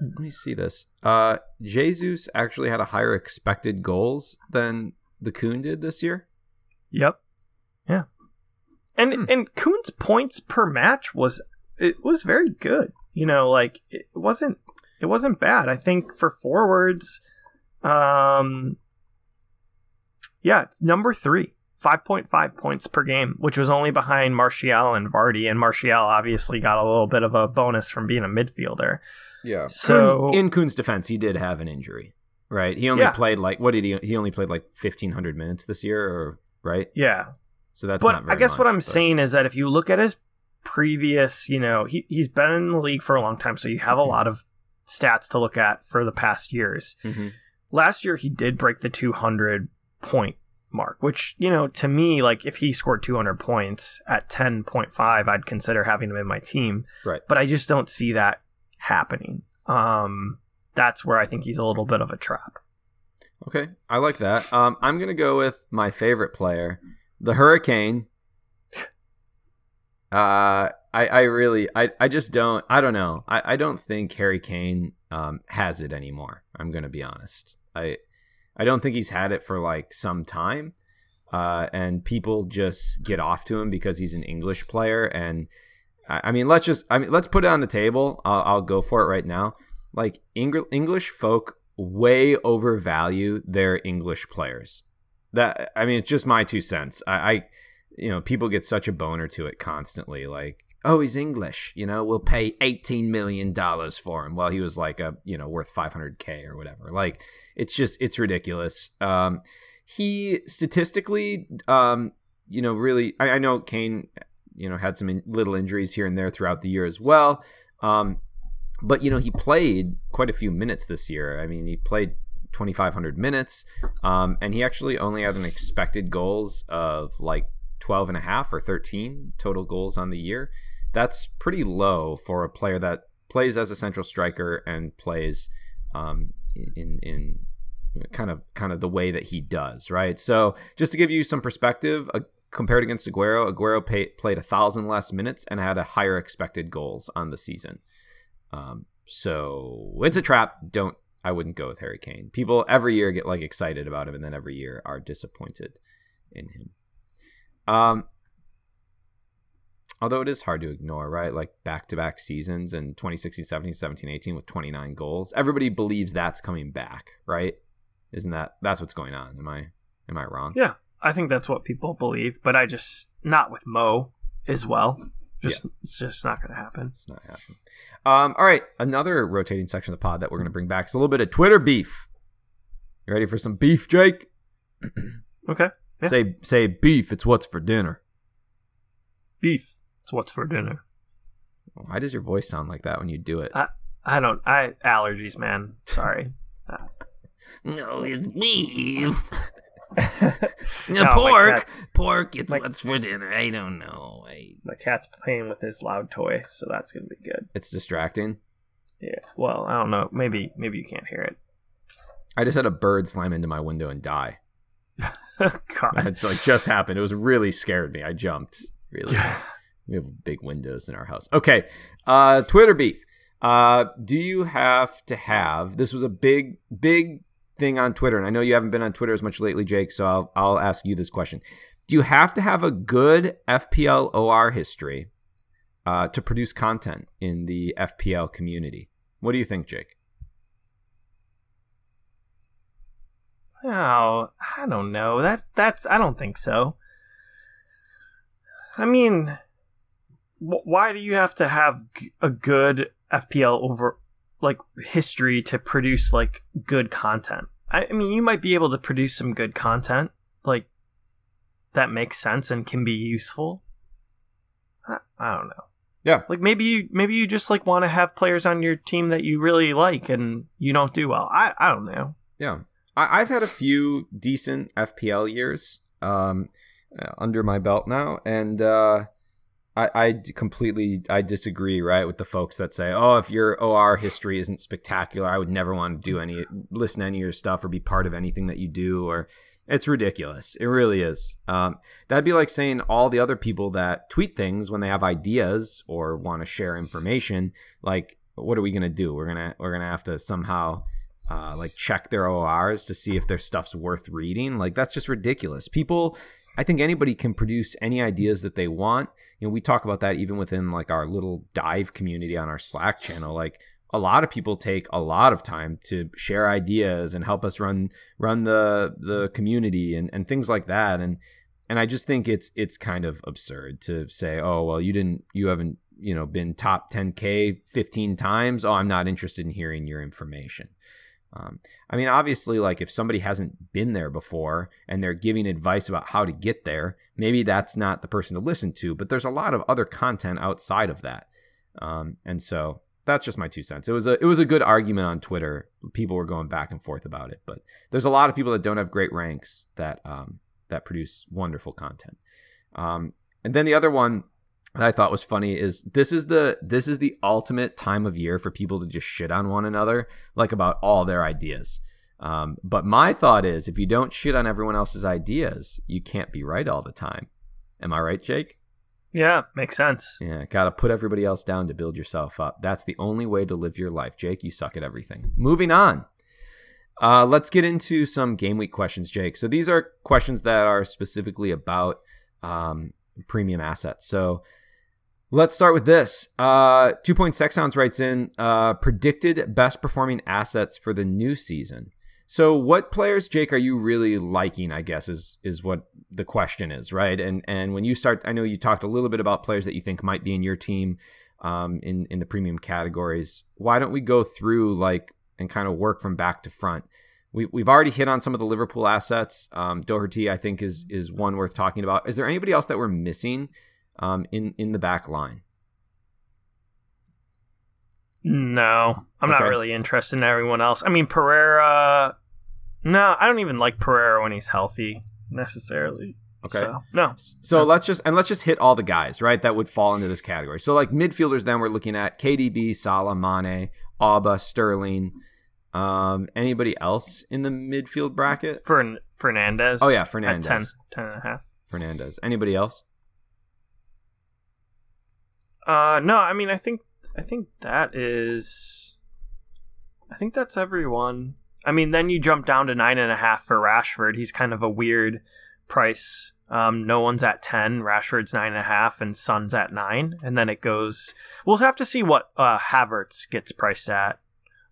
let me see this. Uh Jesus actually had a higher expected goals than the Kun did this year? Yep. Yeah. And hmm. and Kuhn's points per match was it was very good. You know, like it wasn't it wasn't bad. I think for forwards, um, yeah, number three, five point five points per game, which was only behind Martial and Vardy. And Martial obviously got a little bit of a bonus from being a midfielder. Yeah. So Kuhn, in Kuhn's defense, he did have an injury, right? He only yeah. played like what did he? He only played like fifteen hundred minutes this year, or right? Yeah. So that's but not very I guess much, what I'm but... saying is that if you look at his previous, you know, he, he's been in the league for a long time, so you have a lot of stats to look at for the past years. Mm-hmm. Last year, he did break the two hundred point mark, which, you know, to me, like if he scored two hundred points at ten point five, I'd consider having him in my team. Right. But I just don't see that happening. Um, that's where I think he's a little bit of a trap. Okay, I like that. Um, I'm going to go with my favorite player, the Hurricane. Uh, I, I really, I, I just don't, I don't know. I, I don't think Harry Kane um, has it anymore. I'm going to be honest. I, I don't think he's had it for like some time. Uh, and people just get off to him because he's an English player. And I, I mean, let's just, I mean, let's put it on the table. I'll, I'll go for it right now. Like Eng- English folk way overvalue their English players. That, I mean, it's just my two cents. I, I, you know, people get such a boner to it constantly. Like, oh, he's English. You know, we'll pay eighteen million dollars for him. Well, he was like a, you know, worth five hundred K or whatever. Like, it's just, it's ridiculous. Um, he statistically, um, you know, really, I, I know Kane, you know, had some in, little injuries here and there throughout the year as well. Um, but, you know, he played quite a few minutes this year. I mean, he played twenty-five hundred minutes, um, and he actually only had an expected goals of like twelve and a half or thirteen total goals on the year. That's pretty low for a player that plays as a central striker and plays um, in in kind of kind of the way that he does, right? So just to give you some perspective, uh, compared against Agüero, Agüero pay, played a thousand less minutes and had a higher expected goals on the season. Um, so it's a trap. Don't. I wouldn't go with Harry Kane. People every year get like excited about him and then every year are disappointed in him. Um, although it is hard to ignore, right? Like back-to-back seasons in twenty sixteen, seventeen, seventeen, eighteen with twenty-nine goals. Everybody believes that's coming back, right? Isn't that that's what's going on? Am I am I wrong? Yeah, I think that's what people believe, but I just not with Mo as well. Just, yeah. It's just not going to happen. It's not happening. Um, all right. Another rotating section of the pod that we're going to bring back is a little bit of Twitter beef. You ready for some beef, Jake? Okay. Yeah. Say, say beef. It's what's for dinner. Beef. It's what's for dinner. Why does your voice sound like that when you do it? I, I don't. I allergies, man. Sorry. No, it's beef. No, pork, pork. It's my, what's for dinner. I don't know. I... My cat's playing with his loud toy, so that's gonna be good. It's distracting. Yeah. Well, I don't know. Maybe, maybe you can't hear it. I just had a bird slam into my window and die. God, that like just happened. It was really scared me. I jumped. Really. We have big windows in our house. Okay. Uh, Twitter beef. Uh, do you have to have, this was a big, big thing on Twitter, and I know you haven't been on Twitter as much lately, Jake, so I'll, I'll ask you this question. Do you have to have a good F P L O R history uh, to produce content in the F P L community? What do you think, Jake? Oh, I don't know. That that's I don't think so. I mean, wh- why do you have to have g- a good F P L over like history to produce like good content? I, I mean, you might be able to produce some good content like that makes sense and can be useful. I, I don't know. Yeah, like maybe you maybe you just like want to have players on your team that you really like and you don't do well. I I don't know. Yeah. I've had a few decent F P L years um, under my belt now, and uh, I, I completely I disagree, right, with the folks that say, "Oh, if your O R history isn't spectacular, I would never want to do any listen to any of your stuff or be part of anything that you do." Or it's ridiculous. It really is. Um, that'd be like saying all the other people that tweet things when they have ideas or want to share information. Like, what are we gonna do? We're gonna we're gonna have to somehow. Uh, like check their O Rs to see if their stuff's worth reading. Like that's just ridiculous. People, I think anybody can produce any ideas that they want. You know, we talk about that even within like our little dive community on our Slack channel. Like a lot of people take a lot of time to share ideas and help us run run the the community and, and things like that. And and I just think it's it's kind of absurd to say, oh well, you didn't, you haven't, you know, been top ten K fifteen times. Oh, I'm not interested in hearing your information. Um, I mean, obviously, like if somebody hasn't been there before and they're giving advice about how to get there, maybe that's not the person to listen to, but there's a lot of other content outside of that. Um, and so that's just my two cents. It was a, it was a good argument on Twitter. People were going back and forth about it, but there's a lot of people that don't have great ranks that, um, that produce wonderful content. Um, and then the other one that I thought was funny is this is the this is the ultimate time of year for people to just shit on one another, like about all their ideas. Um, but my thought is, if you don't shit on everyone else's ideas, you can't be right all the time. Am I right, Jake? Yeah, makes sense. Yeah, gotta put everybody else down to build yourself up. That's the only way to live your life. Jake, you suck at everything. Moving on. Uh, let's get into some game week questions, Jake. So these are questions that are specifically about um, premium assets. So let's start with this. Uh, two point Sexounds writes in, uh, predicted best performing assets for the new season. So what players, Jake, are you really liking, I guess, is is what the question is, right? And and when you start, I know you talked a little bit about players that you think might be in your team um, in, in the premium categories. Why don't we go through like and kind of work from back to front? We, we've already hit on some of the Liverpool assets. Um, Doherty, I think, is is one worth talking about. Is there anybody else that we're missing Um, in, in the back line? No, I'm okay. Not really interested in everyone else. I mean, Pereira, no, I don't even like Pereira when he's healthy necessarily. Okay. So, no. So no. let's just, and let's just hit all the guys, right, that would fall into this category. So like midfielders, then we're looking at K D B, Salah, Mane, Auba, Sterling. Um, anybody else in the midfield bracket? Fern- Fernandes. Oh yeah, Fernandes. At ten, ten and a half. Fernandes. Anybody else? Uh, no, I mean, I think, I think that is, I think that's everyone. I mean, then you jump down to nine and a half for Rashford. He's kind of a weird price. Um, no one's at ten, Rashford's nine and a half, and Son's at nine. And then it goes, we'll have to see what, uh, Havertz gets priced at,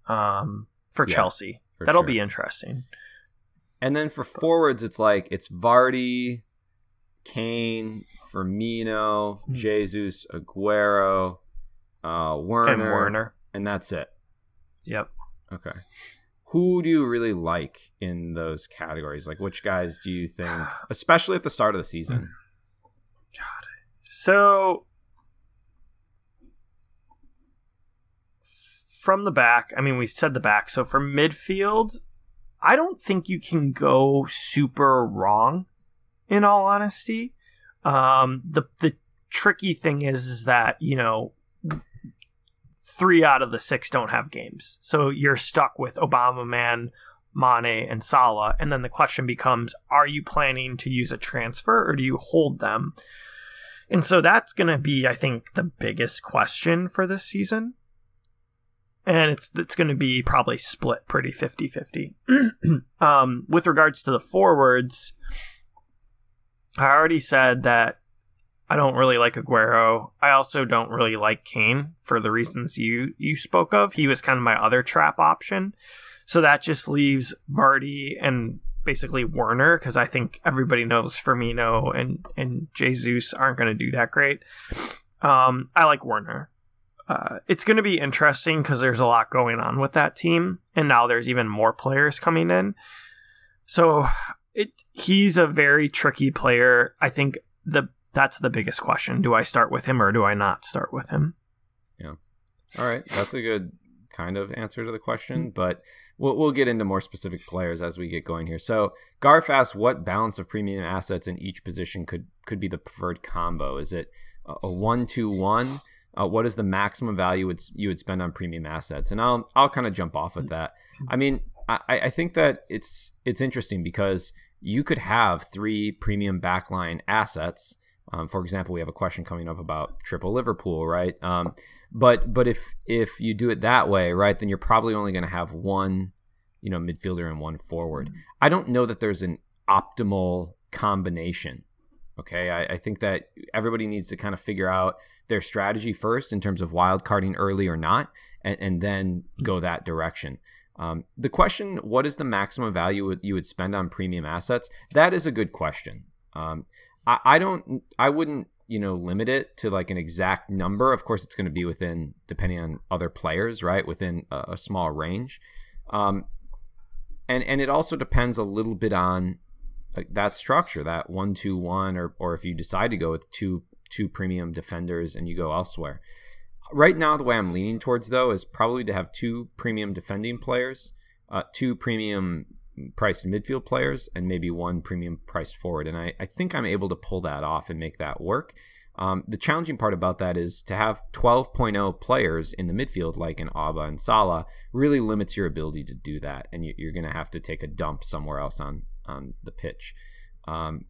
um, for yeah, Chelsea. For That'll sure. be interesting. And then for forwards, it's like, it's Vardy, Kane, Firmino, Jesus, Agüero, uh, Werner, and Werner, and that's it. Yep. Okay. Who do you really like in those categories? Like, which guys do you think, especially at the start of the season? God. So, from the back, I mean, we said the back. So, for midfield, I don't think you can go super wrong, in all honesty. Um, the the tricky thing is, is that, you know, three out of the six don't have games. So you're stuck with Aubameyang, Mane, and Salah. And then the question becomes, are you planning to use a transfer or do you hold them? And so that's going to be, I think, the biggest question for this season. And it's it's going to be probably split pretty fifty-fifty. um, with regards to the forwards, I already said that I don't really like Agüero. I also don't really like Kane for the reasons you, you spoke of. He was kind of my other trap option. So that just leaves Vardy and basically Werner, because I think everybody knows Firmino and, and Jesus aren't going to do that great. Um, I like Werner. Uh, it's going to be interesting because there's a lot going on with that team, and now there's even more players coming in. So it he's a very tricky player. I think the that's the biggest question. Do I start with him or do I not start with him? Yeah. All right. That's a good kind of answer to the question, but we'll we'll get into more specific players as we get going here. So Garf asks, what balance of premium assets in each position could, could be the preferred combo? Is it a one two one? Uh, what is the maximum value would, you would spend on premium assets? And I'll I'll kind of jump off at that. I mean, I, I think that it's it's interesting because you could have three premium backline assets. Um, for example, we have a question coming up about triple Liverpool, right? Um, but but if if you do it that way, right, then you're probably only going to have one, you know, midfielder and one forward. I don't know that there's an optimal combination. Okay, I, I think that everybody needs to kind of figure out their strategy first in terms of wild carding early or not, and, and then go that direction. Um, the question, what is the maximum value you would spend on premium assets? That is a good question. Um, I, I don't, I wouldn't, you know, limit it to like an exact number. Of course, it's going to be within, depending on other players, right? Within a, a small range. Um, and, and it also depends a little bit on that structure, that one, two, one, or, or if you decide to go with two, two premium defenders and you go elsewhere. Right now, the way I'm leaning towards though is probably to have two premium defending players, uh, two premium priced midfield players, and maybe one premium priced forward. And I, I think I'm able to pull that off and make that work. Um, the challenging part about that is to have twelve point oh players in the midfield, like in Auba and Salah, really limits your ability to do that. And you, you're going to have to take a dump somewhere else on, on the pitch. Um,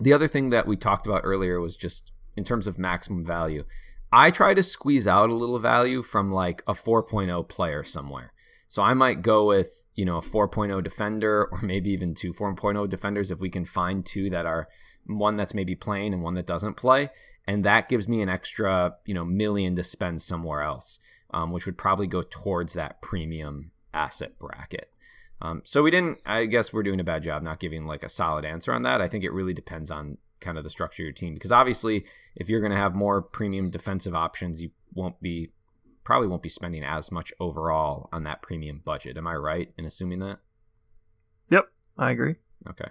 the other thing that we talked about earlier was just in terms of maximum value. I try to squeeze out a little value from like a four point oh player somewhere. So I might go with, you know, a four point oh defender, or maybe even two four point oh defenders if we can find two that are, one that's maybe playing and one that doesn't play. And that gives me an extra, you know, million to spend somewhere else, um, which would probably go towards that premium asset bracket. Um, so we didn't, I guess we're doing a bad job not giving like a solid answer on that. I think it really depends on kind of the structure of your team, because obviously if you're going to have more premium defensive options, you won't be, probably won't be spending as much overall on that premium budget. Am I right in assuming that? Yep, I agree. Okay.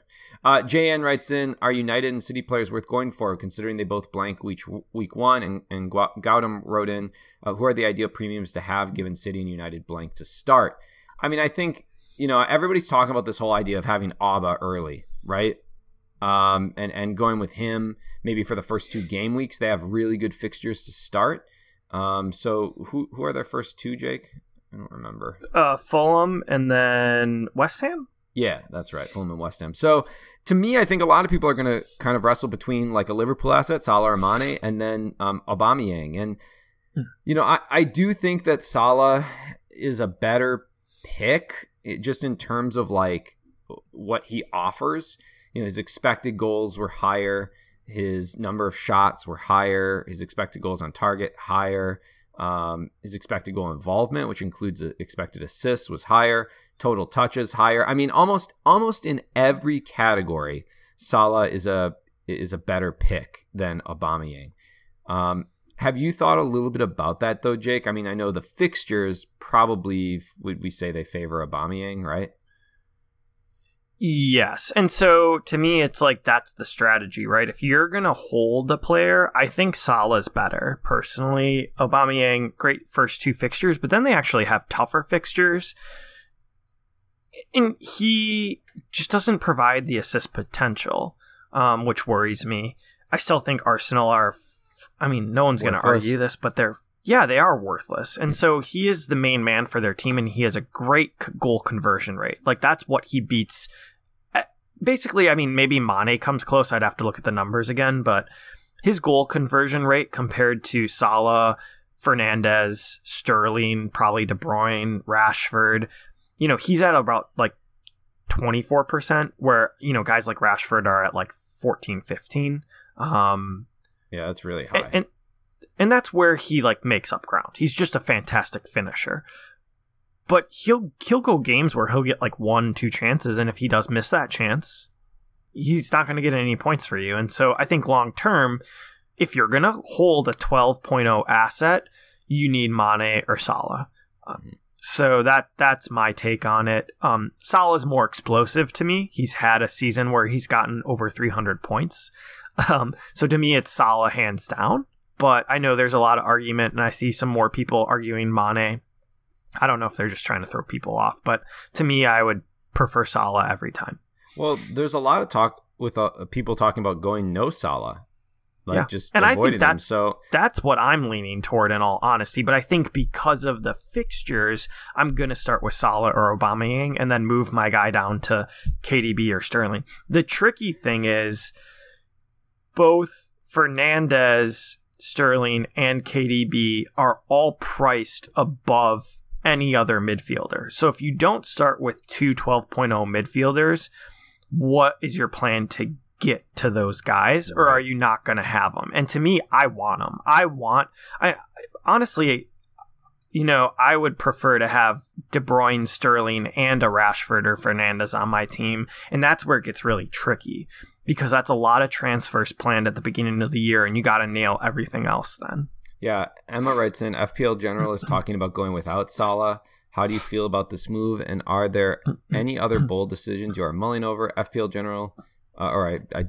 Uh, J N writes in, are United and City players worth going for, considering they both blank week, week one? And, and Gautam wrote in, uh, who are the ideal premiums to have given City and United blank to start? I mean, I think, you know, everybody's talking about this whole idea of having Auba early, right? Um, and, and going with him maybe for the first two game weeks. They have really good fixtures to start. Um, so who who are their first two, Jake? I don't remember. Uh, Fulham and then West Ham? Yeah, that's right. Fulham and West Ham. So to me, I think a lot of people are going to kind of wrestle between like a Liverpool asset, Salah or Mane, and then um, Aubameyang. And, you know, I, I do think that Salah is a better pick just in terms of like what he offers. You know, his expected goals were higher. His number of shots were higher. His expected goals on target, higher. Um, his expected goal involvement, which includes expected assists, was higher. Total touches higher. I mean, almost almost in every category, Salah is a is a better pick than Aubameyang. Um, have you thought a little bit about that though, Jake? I mean, I know the fixtures probably would we say they favor Aubameyang, right? Yes. And so to me, it's like that's the strategy, right? If you're going to hold a player, I think Salah's better. Personally, Aubameyang, great first two fixtures, but then they actually have tougher fixtures. And he just doesn't provide the assist potential, um, which worries me. I still think Arsenal are, f- I mean, no one's going to argue this, but they're, yeah, they are worthless. And so he is the main man for their team, and he has a great goal conversion rate. Like, that's what he beats. Basically, I mean, maybe Mane comes close. I'd have to look at the numbers again, but his goal conversion rate compared to Salah, Fernandes, Sterling, probably De Bruyne, Rashford, you know, he's at about like twenty-four percent, where, you know, guys like Rashford are at like fourteen, fifteen. Um, yeah, that's really high. And, and and that's where he like makes up ground. He's just a fantastic finisher. But he'll he'll go games where he'll get like one, two chances, and if he does miss that chance, he's not going to get any points for you. And so I think long term, if you're going to hold a twelve point oh asset, you need Mane or Salah. Um, so that that's my take on it. Um, Salah's more explosive to me. He's had a season where he's gotten over three hundred points. Um, so to me, it's Salah hands down. But I know there's a lot of argument, and I see some more people arguing Mane. I don't know if they're just trying to throw people off, but to me, I would prefer Salah every time. Well, there's a lot of talk with uh, people talking about going no Salah, like yeah. just and avoiding I think that's, him. So that's what I'm leaning toward, in all honesty. But I think because of the fixtures, I'm going to start with Salah or Aubameyang, and then move my guy down to K D B or Sterling. The tricky thing is both Fernandes, Sterling, and K D B are all priced above any other midfielder. So if you don't start with two twelve point oh midfielders, what is your plan to get to those guys, or are you not going to have them? And to me, I want them. I want, I honestly, you know, I would prefer to have De Bruyne, Sterling, and a Rashford or Fernandes on my team. And that's where it gets really tricky, because that's a lot of transfers planned at the beginning of the year, and you got to nail everything else then. Yeah, Emma writes in, F P L General is talking about going without Salah. How do you feel about this move? And are there any other bold decisions you are mulling over? F P L General. Uh, all right, I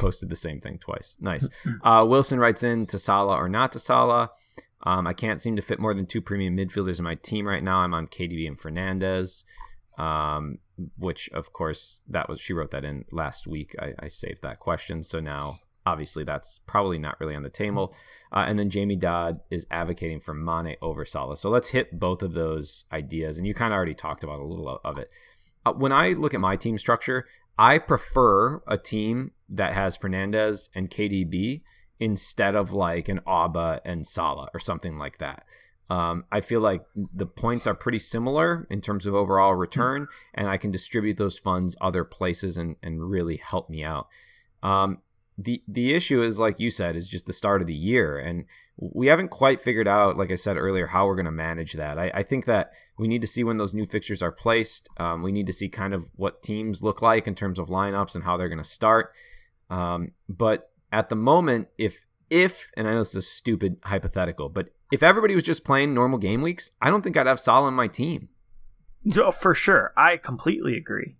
posted the same thing twice. Nice. Uh, Wilson writes in, to Salah or not to Salah. Um, I can't seem to fit more than two premium midfielders in my team right now. I'm on K D B and Fernandes, um, which, of course, that was she wrote that in last week. I, I saved that question, so now... Obviously, that's probably not really on the table. Uh, and then Jamie Dodd is advocating for Mane over Salah. So let's hit both of those ideas. And you kind of already talked about a little of it. Uh, when I look at my team structure, I prefer a team that has Fernandes and K D B instead of like an Auba and Salah or something like that. Um, I feel like the points are pretty similar in terms of overall return, and I can distribute those funds other places and, and really help me out. Um, The the issue is, like you said, is just the start of the year. And we haven't quite figured out, like I said earlier, how we're going to manage that. I, I think that we need to see when those new fixtures are placed. Um, we need to see kind of what teams look like in terms of lineups and how they're going to start. Um, but at the moment, if, if and I know it's a stupid hypothetical, but if everybody was just playing normal game weeks, I don't think I'd have Salah on my team. Oh, for sure. I completely agree.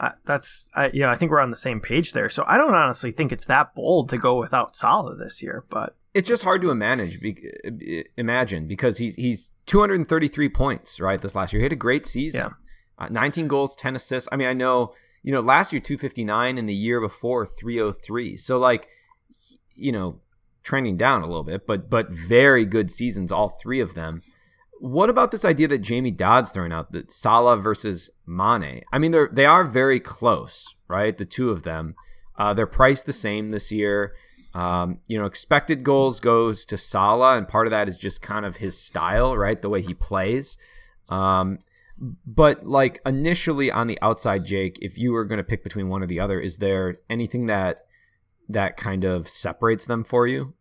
Uh, that's I, you know I think we're on the same page there, so I don't honestly think it's that bold to go without Salah this year, but it's just hard to manage be, imagine because he's he's two hundred thirty-three points right this last year. He had a great season, yeah. uh, nineteen goals, ten assists. I mean, I know, you know, last year two fifty-nine and the year before three oh three, so like, you know, trending down a little bit, but but very good seasons, all three of them. What about this idea that Jamie Dodd's throwing out, that Salah versus Mane? I mean, they're, they are very close, right? The two of them. Uh, they're priced the same this year. Um, you know, expected goals goes to Salah, and part of that is just kind of his style, right? The way he plays. Um, but, like, initially on the outside, Jake, if you were going to pick between one or the other, is there anything that that kind of separates them for you?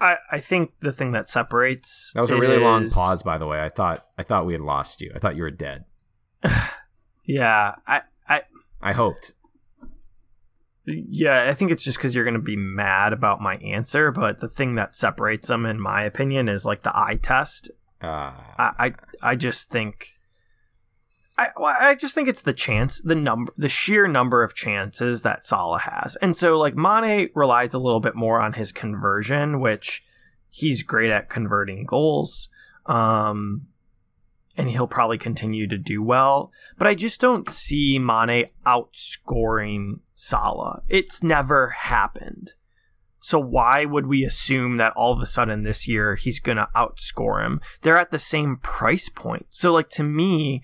I, I think the thing that separates... That was a really is... long pause, by the way. I thought I thought we had lost you. I thought you were dead. yeah. I, I I hoped. Yeah, I think it's just because you're going to be mad about my answer, but the thing that separates them, in my opinion, is like the eye test. Uh... I, I I just think... I I just think it's the chance, the number, the sheer number of chances that Salah has. And so, like, Mane relies a little bit more on his conversion, which he's great at converting goals. Um, and he'll probably continue to do well. But I just don't see Mane outscoring Salah. It's never happened. So why would we assume that all of a sudden this year he's going to outscore him? They're at the same price point. So, like, to me...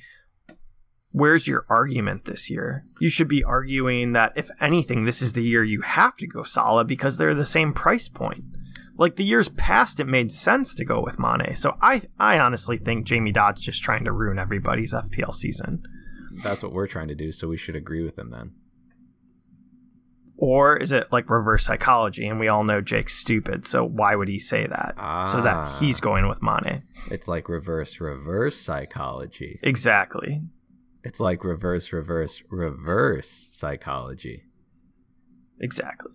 where's your argument this year? You should be arguing that, if anything, this is the year you have to go Salah because they're the same price point. Like, the years past, it made sense to go with Mane. So I, I honestly think Jamie Dodd's just trying to ruin everybody's F P L season. That's what we're trying to do, so we should agree with him then. Or is it like reverse psychology, and we all know Jake's stupid, so why would he say that? Ah, so that he's going with Mane. It's like reverse, reverse psychology. Exactly. It's like reverse, reverse, reverse psychology. Exactly.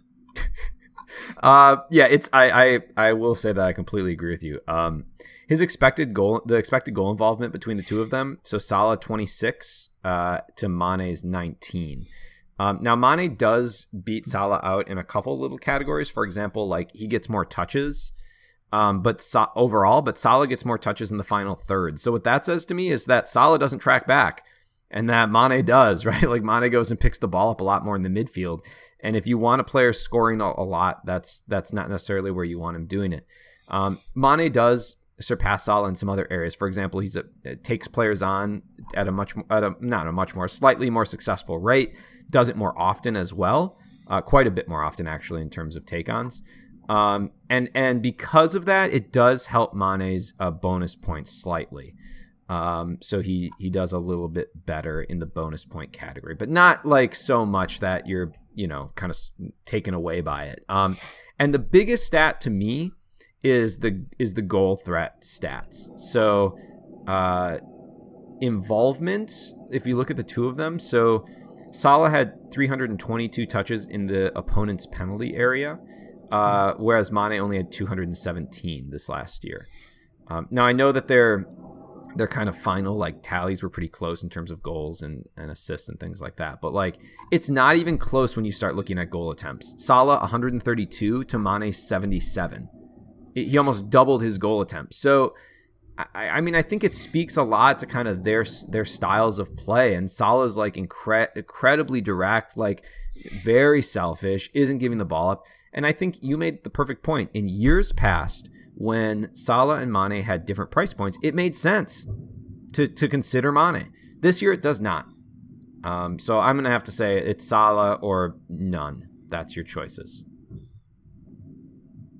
uh, yeah, it's. I, I, I will say that I completely agree with you. Um, his expected goal, the expected goal involvement between the two of them. So Salah twenty-six uh, to Mane's nineteen. Um, now Mane does beat Salah out in a couple little categories. For example, like he gets more touches. Um, but Sa- overall, but Salah gets more touches in the final third. So what that says to me is that Salah doesn't track back. And that Mane does, right? Like Mane goes and picks the ball up a lot more in the midfield. And if you want a player scoring a lot, that's that's not necessarily where you want him doing it. Um, Mane does surpass Salah in some other areas. For example, he's a, takes players on at a much at a, not a much more slightly more successful rate. Does it more often as well, uh, quite a bit more often actually in terms of take-ons. Um, and and because of that, it does help Mane's uh, bonus points slightly. Um, so he, he does a little bit better in the bonus point category, but not like so much that you're, you know, kind of taken away by it. Um, and the biggest stat to me is the, is the goal threat stats. So, uh, involvement, if you look at the two of them, so Salah had three hundred twenty-two touches in the opponent's penalty area, uh, whereas Mane only had two hundred seventeen this last year. Um, now I know that they're, Their kind of final like tallies were pretty close in terms of goals and, and assists and things like that. But like it's not even close when you start looking at goal attempts. Salah one hundred thirty-two to Mane seventy-seven. It, he almost doubled his goal attempts. So I, I mean I think it speaks a lot to kind of their their styles of play. And Salah's like incre- incredibly direct, like very selfish, isn't giving the ball up. And I think you made the perfect point. In years past, when Salah and Mane had different price points, it made sense to to consider Mane. This year, it does not. Um, so I'm going to have to say it's Salah or none. That's your choices.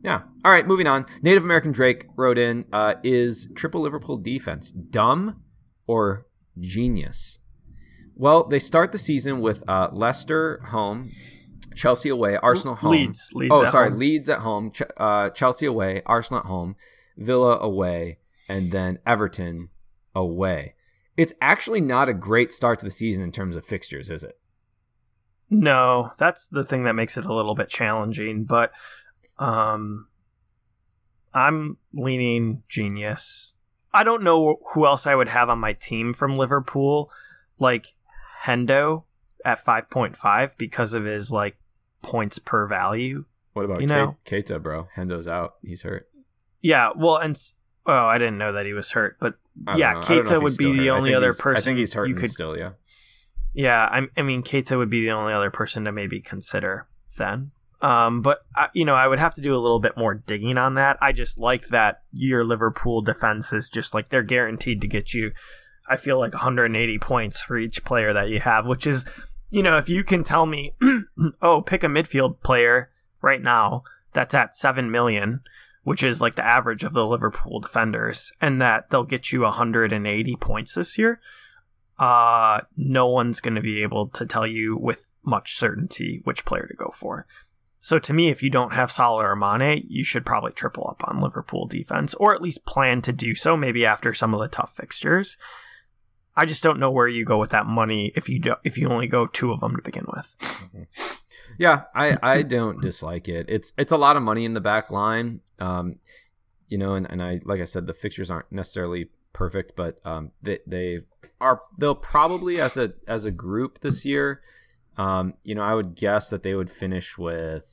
Yeah. All right, moving on. Native American Drake wrote in, uh, is triple Liverpool defense dumb or genius? Well, they start the season with uh, Leicester home, Chelsea away, Arsenal home. Leeds, Leeds oh, sorry, home. Leeds at home, Ch- uh, Chelsea away, Arsenal at home, Villa away, and then Everton away. It's actually not a great start to the season in terms of fixtures, is it? No, that's the thing that makes it a little bit challenging. But um, I'm leaning genius. I don't know who else I would have on my team from Liverpool, like Hendo at five point five because of his like points per value. What about you know? Ke- Keita, bro? Hendo's out. He's hurt. Yeah, well, and oh, I didn't know that he was hurt, but yeah, Keita would be the only other person. I think he's hurt still, yeah. Yeah, I, I mean, Keita would be the only other person to maybe consider then. Um, but, I, you know, I would have to do a little bit more digging on that. I just like that your Liverpool defense is just like they're guaranteed to get you, I feel like, one hundred eighty points for each player that you have, which is, you know, if you can tell me, oh, pick a midfield player right now that's at seven million, which is like the average of the Liverpool defenders, and that they'll get you one hundred eighty points this year, uh, no one's going to be able to tell you with much certainty which player to go for. So to me, if you don't have Salah or Mane, you should probably triple up on Liverpool defense, or at least plan to do so maybe after some of the tough fixtures. I just don't know where you go with that money if you do, if you only go two of them to begin with. Okay. Yeah, I, I don't dislike it. It's it's a lot of money in the back line, um, you know, and, and I like I said, the fixtures aren't necessarily perfect, but um, they they are they'll probably as a as a group this year, um, you know, I would guess that they would finish with,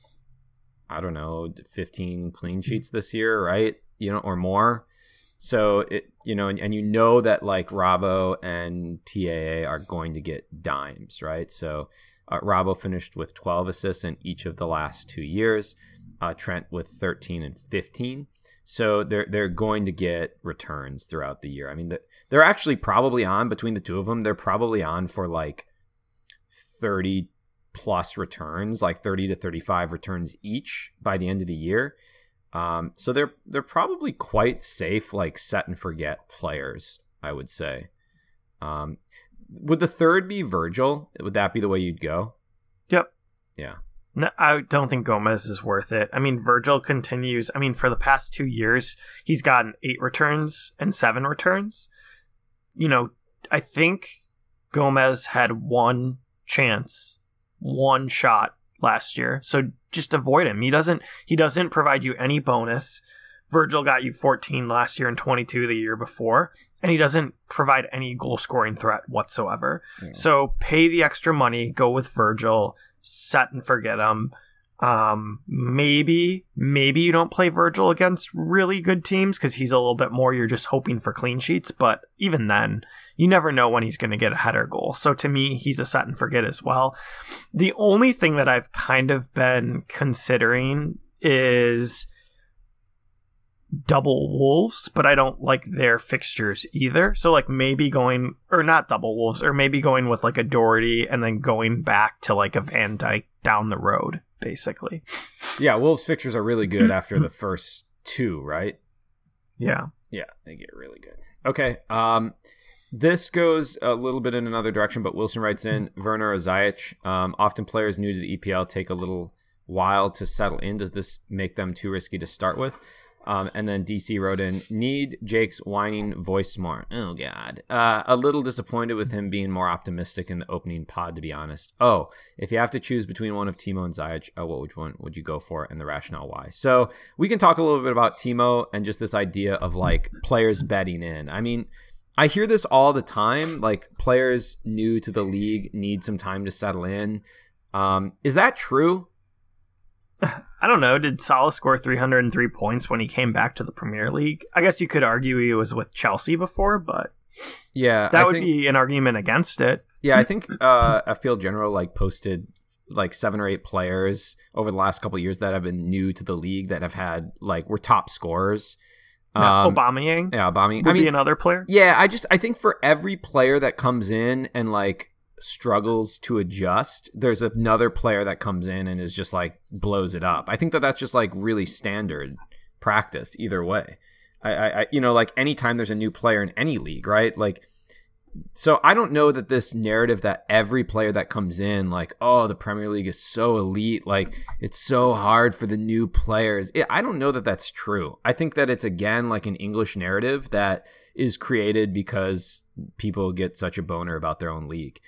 I don't know, fifteen clean sheets this year, right? You know, or more. So, it you know, and, and you know that like Robbo and T A A are going to get dimes, right? So, uh, Robbo finished with twelve assists in each of the last two years, uh, Trent with thirteen and fifteen. So they're they're going to get returns throughout the year. I mean, the, they're actually probably on, between the two of them, they're probably on for like thirty plus returns, like thirty to thirty-five returns each by the end of the year. Um, so they're they're probably quite safe, like set and forget players, I would say. Um, would the third be Virgil? Would that be the way you'd go? Yep. Yeah. No, I don't think Gomez is worth it. I mean, Virgil continues. I mean, for the past two years, he's gotten eight returns and seven returns. You know, I think Gomez had one chance, one shot last year. So just avoid him. He doesn't he doesn't provide you any bonus. Virgil got you fourteen last year and twenty-two the year before, and he doesn't provide any goal-scoring threat whatsoever. Yeah. So pay the extra money, go with Virgil, set and forget him. Um, maybe, maybe you don't play Virgil against really good teams because he's a little bit more, you're just hoping for clean sheets. But even then, you never know when he's going to get a header goal. So to me, he's a set and forget as well. The only thing that I've kind of been considering is double Wolves, but I don't like their fixtures either. So like maybe going, or not double Wolves, or maybe going with like a Doherty and then going back to like a Van Dijk down the road, basically. Yeah, Wolves fixtures are really good after the first two, right? Yeah. Yeah, they get really good. Okay. Um, this goes a little bit in another direction, but Wilson writes in, Werner or Ziyech. Um, often players new to the E P L take a little while to settle in. Does this make them too risky to start with? Um, and then D C wrote in, need Jake's whining voice more. Oh, God. Uh, a little disappointed with him being more optimistic in the opening pod, to be honest. Oh, if you have to choose between one of Timo and Ziyech, oh, what which one would you go for, and the rationale why? So we can talk a little bit about Timo and just this idea of like players betting in. I mean, I hear this all the time, like players new to the league need some time to settle in. Um, is that true? I don't know. Did Salah score three hundred three points when he came back to the Premier League? I guess you could argue he was with Chelsea before, but yeah, that I would think, be an argument against it. Yeah, I think uh, F P L General like posted like seven or eight players over the last couple of years that have been new to the league that have had like were top scorers. Yeah, um, Aubameyang, yeah, Aubameyang would I mean, be another player. Yeah, I just I think for every player that comes in and like struggles to adjust, there's another player that comes in and is just like blows it up. I think that that's just like really standard practice either way. I, I, you know, like anytime there's a new player in any league, right? Like, so I don't know that this narrative that every player that comes in, like, oh, the Premier League is so elite, like it's so hard for the new players. It, I don't know that that's true. I think that it's again, like an English narrative that is created because people get such a boner about their own league.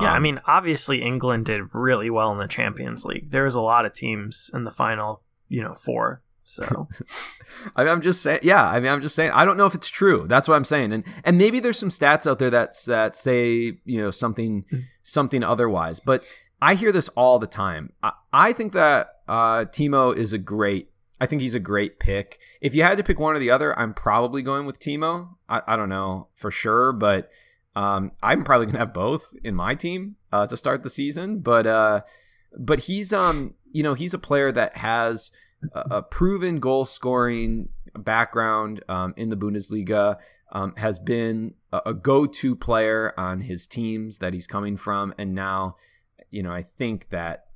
Yeah, I mean, obviously England did really well in the Champions League. There was a lot of teams in the final, you know, four. So I mean, I'm just saying, yeah, I mean, I'm just saying, I don't know if it's true. That's what I'm saying. And and maybe there's some stats out there that, that say, you know, something, something otherwise. But I hear this all the time. I, I think that uh, Timo is a great, I think he's a great pick. If you had to pick one or the other, I'm probably going with Timo. I, I don't know for sure, but Um, I'm probably gonna have both in my team uh, to start the season, but uh, but he's um, you know, he's a player that has a, a proven goal scoring background um, in the Bundesliga, um, has been a, a go-to player on his teams that he's coming from, and now, you know, I think that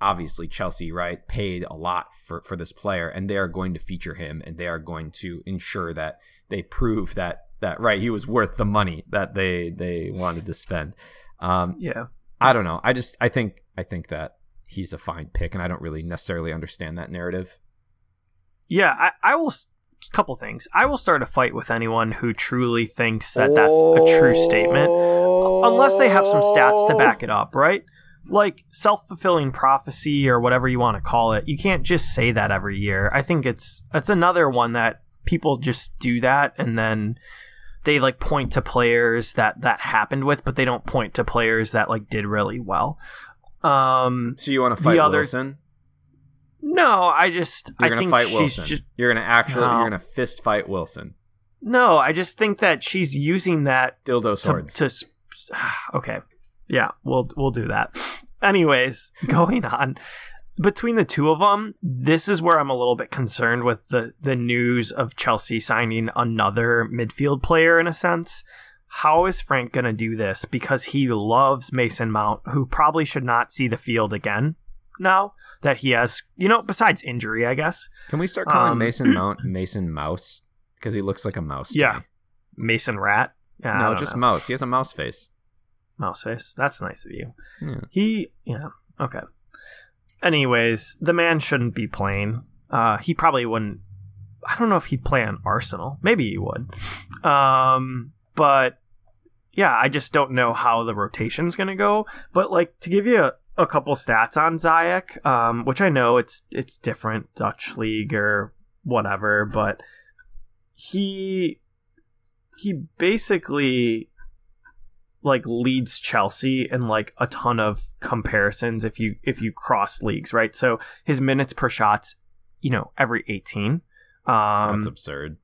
obviously Chelsea, right, paid a lot for for this player, and they are going to feature him, and they are going to ensure that they prove that. That right, he was worth the money that they they wanted to spend. Um, yeah, I don't know. I just I think I think that he's a fine pick, and I don't really necessarily understand that narrative. Yeah, I, I will. Couple things. I will start a fight with anyone who truly thinks that that's a true statement, unless they have some stats to back it up, right? Like self-fulfilling prophecy or whatever you want to call it. You can't just say that every year. I think it's it's another one that people just do that, and then they like point to players that that happened with, but they don't point to players that like did really well. Um, so you want to fight other, Wilson? No, I just you're I gonna think fight she's Wilson. Just you're gonna actually no. you're gonna fist fight Wilson. No, I just think that she's using that dildo swords. To, to, okay, yeah, we'll we'll do that. Anyways, going on. between the two of them, this is where I'm a little bit concerned with the, the news of Chelsea signing another midfield player, in a sense. How is Frank going to do this? Because he loves Mason Mount, who probably should not see the field again now that he has, you know, besides injury, I guess. Can we start calling um, Mason Mount Mason Mouse? Because he looks like a mouse. Yeah. Me. Mason Rat? Yeah, no, just know. Mouse. He has a mouse face. Mouse face? That's nice of you. Yeah. He, yeah, okay. Anyways, the man shouldn't be playing. Uh, he probably wouldn't. I don't know if he'd play on Arsenal. Maybe he would. Um, but yeah, I just don't know how the rotation's going to go. But like, to give you a, a couple stats on Ziyech, um, which I know it's it's different, Dutch league or whatever, but he he basically like leads Chelsea in like a ton of comparisons if you if you cross leagues, right? So his minutes per shots, you know, every eighteen. Um, That's absurd.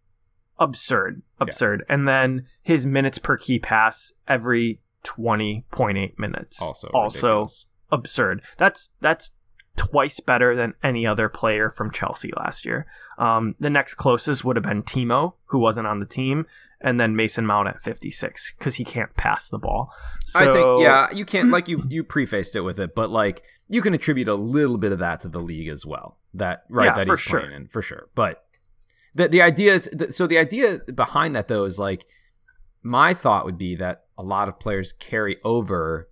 Absurd. Absurd. Yeah. And then his minutes per key pass every twenty point eight minutes. Also, also ridiculous. Absurd. That's that's twice better than any other player from Chelsea last year. Um, the next closest would have been Timo, who wasn't on the team, and then Mason Mount at fifty-six because he can't pass the ball. So, I think, yeah, you can't, like you you prefaced it with it, but like you can attribute a little bit of that to the league as well. That right, yeah, that he's playing sure. in for sure. But the the idea is, so the idea behind that though is like, my thought would be that a lot of players carry over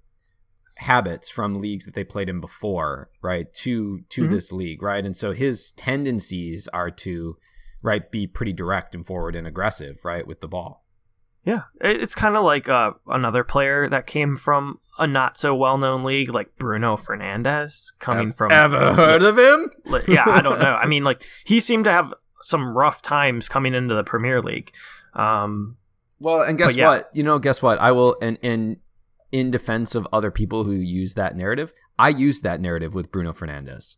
habits from leagues that they played in before, right, to to mm-hmm. this league, right? And so his tendencies are to, right, be pretty direct and forward and aggressive, right, with the ball. Yeah, it's kind of like uh, another player that came from a not so well-known league, like Bruno Fernandes, coming I've from ever uh, heard of him? Yeah, I don't know. I mean, like, he seemed to have some rough times coming into the Premier League. Um, well, and guess yeah. what? You know, guess what? I will and and. in defense of other people who use that narrative, I used that narrative with Bruno Fernandes.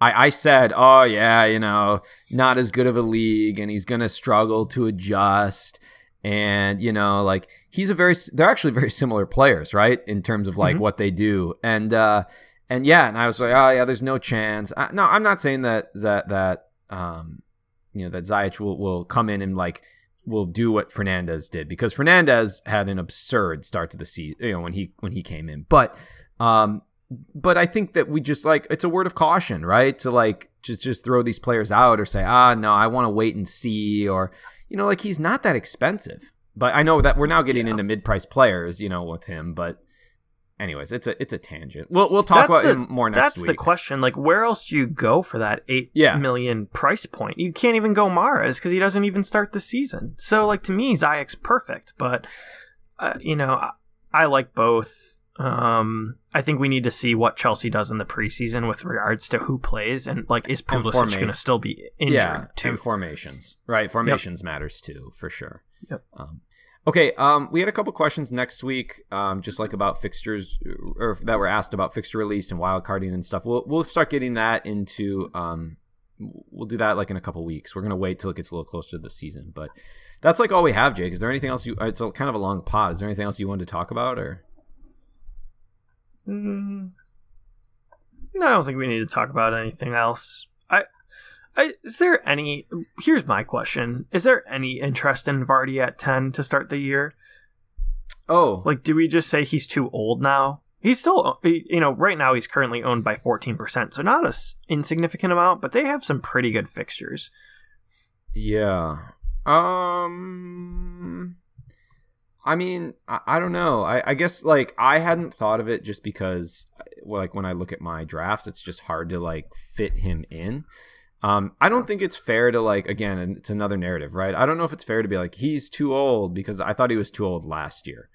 I, I said, oh, yeah, you know, not as good of a league and he's going to struggle to adjust. And, you know, like he's a very, they're actually very similar players, right? In terms of like mm-hmm. what they do. And, uh, and yeah, and I was like, oh, yeah, there's no chance. I, no, I'm not saying that, that, that, um, you know, that Ziyech will, will come in and like, will do what Fernandes did, because Fernandes had an absurd start to the season, you know, when he when he came in. But um, but I think that we just like, it's a word of caution, right? To like just just throw these players out or say, ah, no, I want to wait and see, or you know, like he's not that expensive. But I know that we're now getting yeah. into mid-price players, you know, with him. But anyways, it's a it's a tangent. We'll we'll talk that's about the, him more next that's week. That's the question. Like, where else do you go for that eight yeah. million price point? You can't even go Mahrez because he doesn't even start the season. So, like, to me, Ziyech's perfect. But uh, you know, I, I like both. Um, I think we need to see what Chelsea does in the preseason with regards to who plays and like is Pulisic going to still be injured? Yeah, too? And formations, right? Formations yep. matters too, for sure. Yep. Um, Okay, um, we had a couple questions next week, um, just like about fixtures, or that were asked about fixture release and wildcarding and stuff. We'll we'll start getting that into. Um, we'll do that like in a couple weeks. We're gonna wait till it gets a little closer to the season, but that's like all we have. Jake, is there anything else you? It's a, kind of a long pause. Is there anything else you wanted to talk about, or? Mm, no, I don't think we need to talk about anything else. I. I, is there any, here's my question. Is there any interest in Vardy at ten to start the year? Oh, like, do we just say he's too old now? He's still, you know, right now he's currently owned by fourteen percent. So not an insignificant amount, but they have some pretty good fixtures. Yeah. Um, I mean, I, I don't know. I, I guess like I hadn't thought of it just because like when I look at my drafts, it's just hard to like fit him in. Um, I don't think it's fair to like, again, it's another narrative, right? I don't know if it's fair to be like, he's too old, because I thought he was too old last year.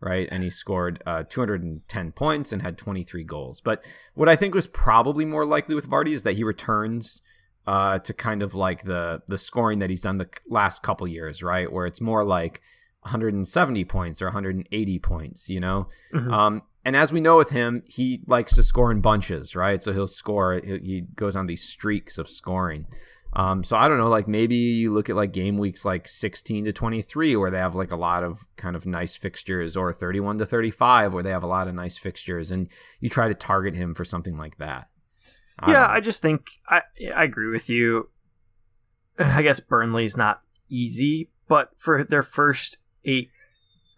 Right. And he scored uh, two hundred ten points and had twenty-three goals. But what I think was probably more likely with Vardy is that he returns uh, to kind of like the, the scoring that he's done the last couple years. Right. Where it's more like one hundred seventy points or one hundred eighty points, you know, mm-hmm. um, and as we know with him, he likes to score in bunches, right? So he'll score. He goes on these streaks of scoring. Um, so I don't know, like maybe you look at like game weeks like sixteen to twenty-three where they have like a lot of kind of nice fixtures, or thirty-one to thirty-five where they have a lot of nice fixtures, and you try to target him for something like that. I yeah, I just think I I agree with you. I guess Burnley's not easy, but for their first eight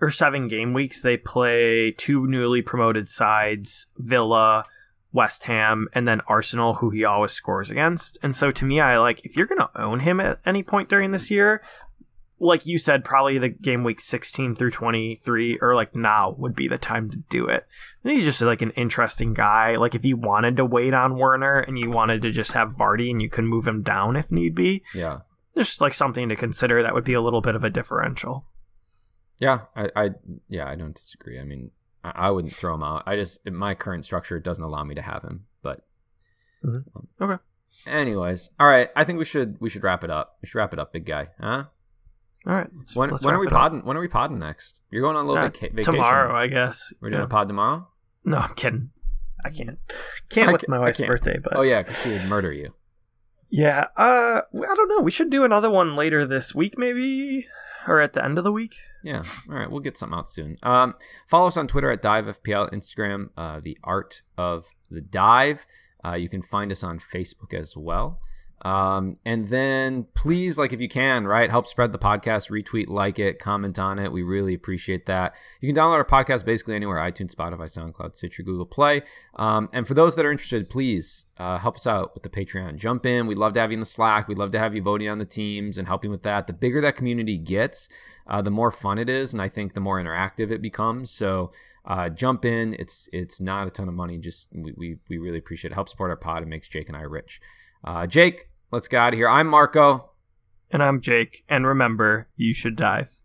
or seven game weeks, they play two newly promoted sides, Villa, West Ham, and then Arsenal, who he always scores against. And so to me, I like, if you're going to own him at any point during this year, like you said, probably the game week sixteen through twenty-three, or like now would be the time to do it. And he's just like an interesting guy. Like if you wanted to wait on Werner and you wanted to just have Vardy and you can move him down if need be. Yeah. There's just like something to consider that would be a little bit of a differential. Yeah. I, I yeah, I don't disagree. I mean, I, I wouldn't throw him out. I just, my current structure doesn't allow me to have him, but mm-hmm. um, okay. Anyways. All right. I think we should, we should wrap it up. We should wrap it up, big guy. Huh? All right. Let's, when let's when are we podding? Up. When are we podding next? You're going on a little uh, vaca- vacation tomorrow, I guess. We're doing yeah. a pod tomorrow. No, I'm kidding. I can't. Can't I with can, my wife's birthday, but oh yeah, because she would murder you. Yeah. Uh, I don't know. We should do another one later this week, maybe, or at the end of the week. Yeah. All right. We'll get something out soon. Um, follow us on Twitter at Dive F P L, Instagram, uh, the Art of the Dive. Uh, you can find us on Facebook as well. Um, and then please, like if you can, right, help spread the podcast, retweet, like it, comment on it. We really appreciate that. You can download our podcast basically anywhere, iTunes, Spotify, SoundCloud, Stitcher, Google Play. Um, and for those that are interested, please uh, help us out with the Patreon. Jump in. We'd love to have you in the Slack. We'd love to have you voting on the teams and helping with that. The bigger that community gets, uh, the more fun it is. And I think the more interactive it becomes. So uh, jump in. It's, it's not a ton of money. Just we, we, we really appreciate it. Help support our pod. It makes Jake and I rich. Uh, Jake, let's get out of here. I'm Marco. And I'm Jake. And remember, you should dive.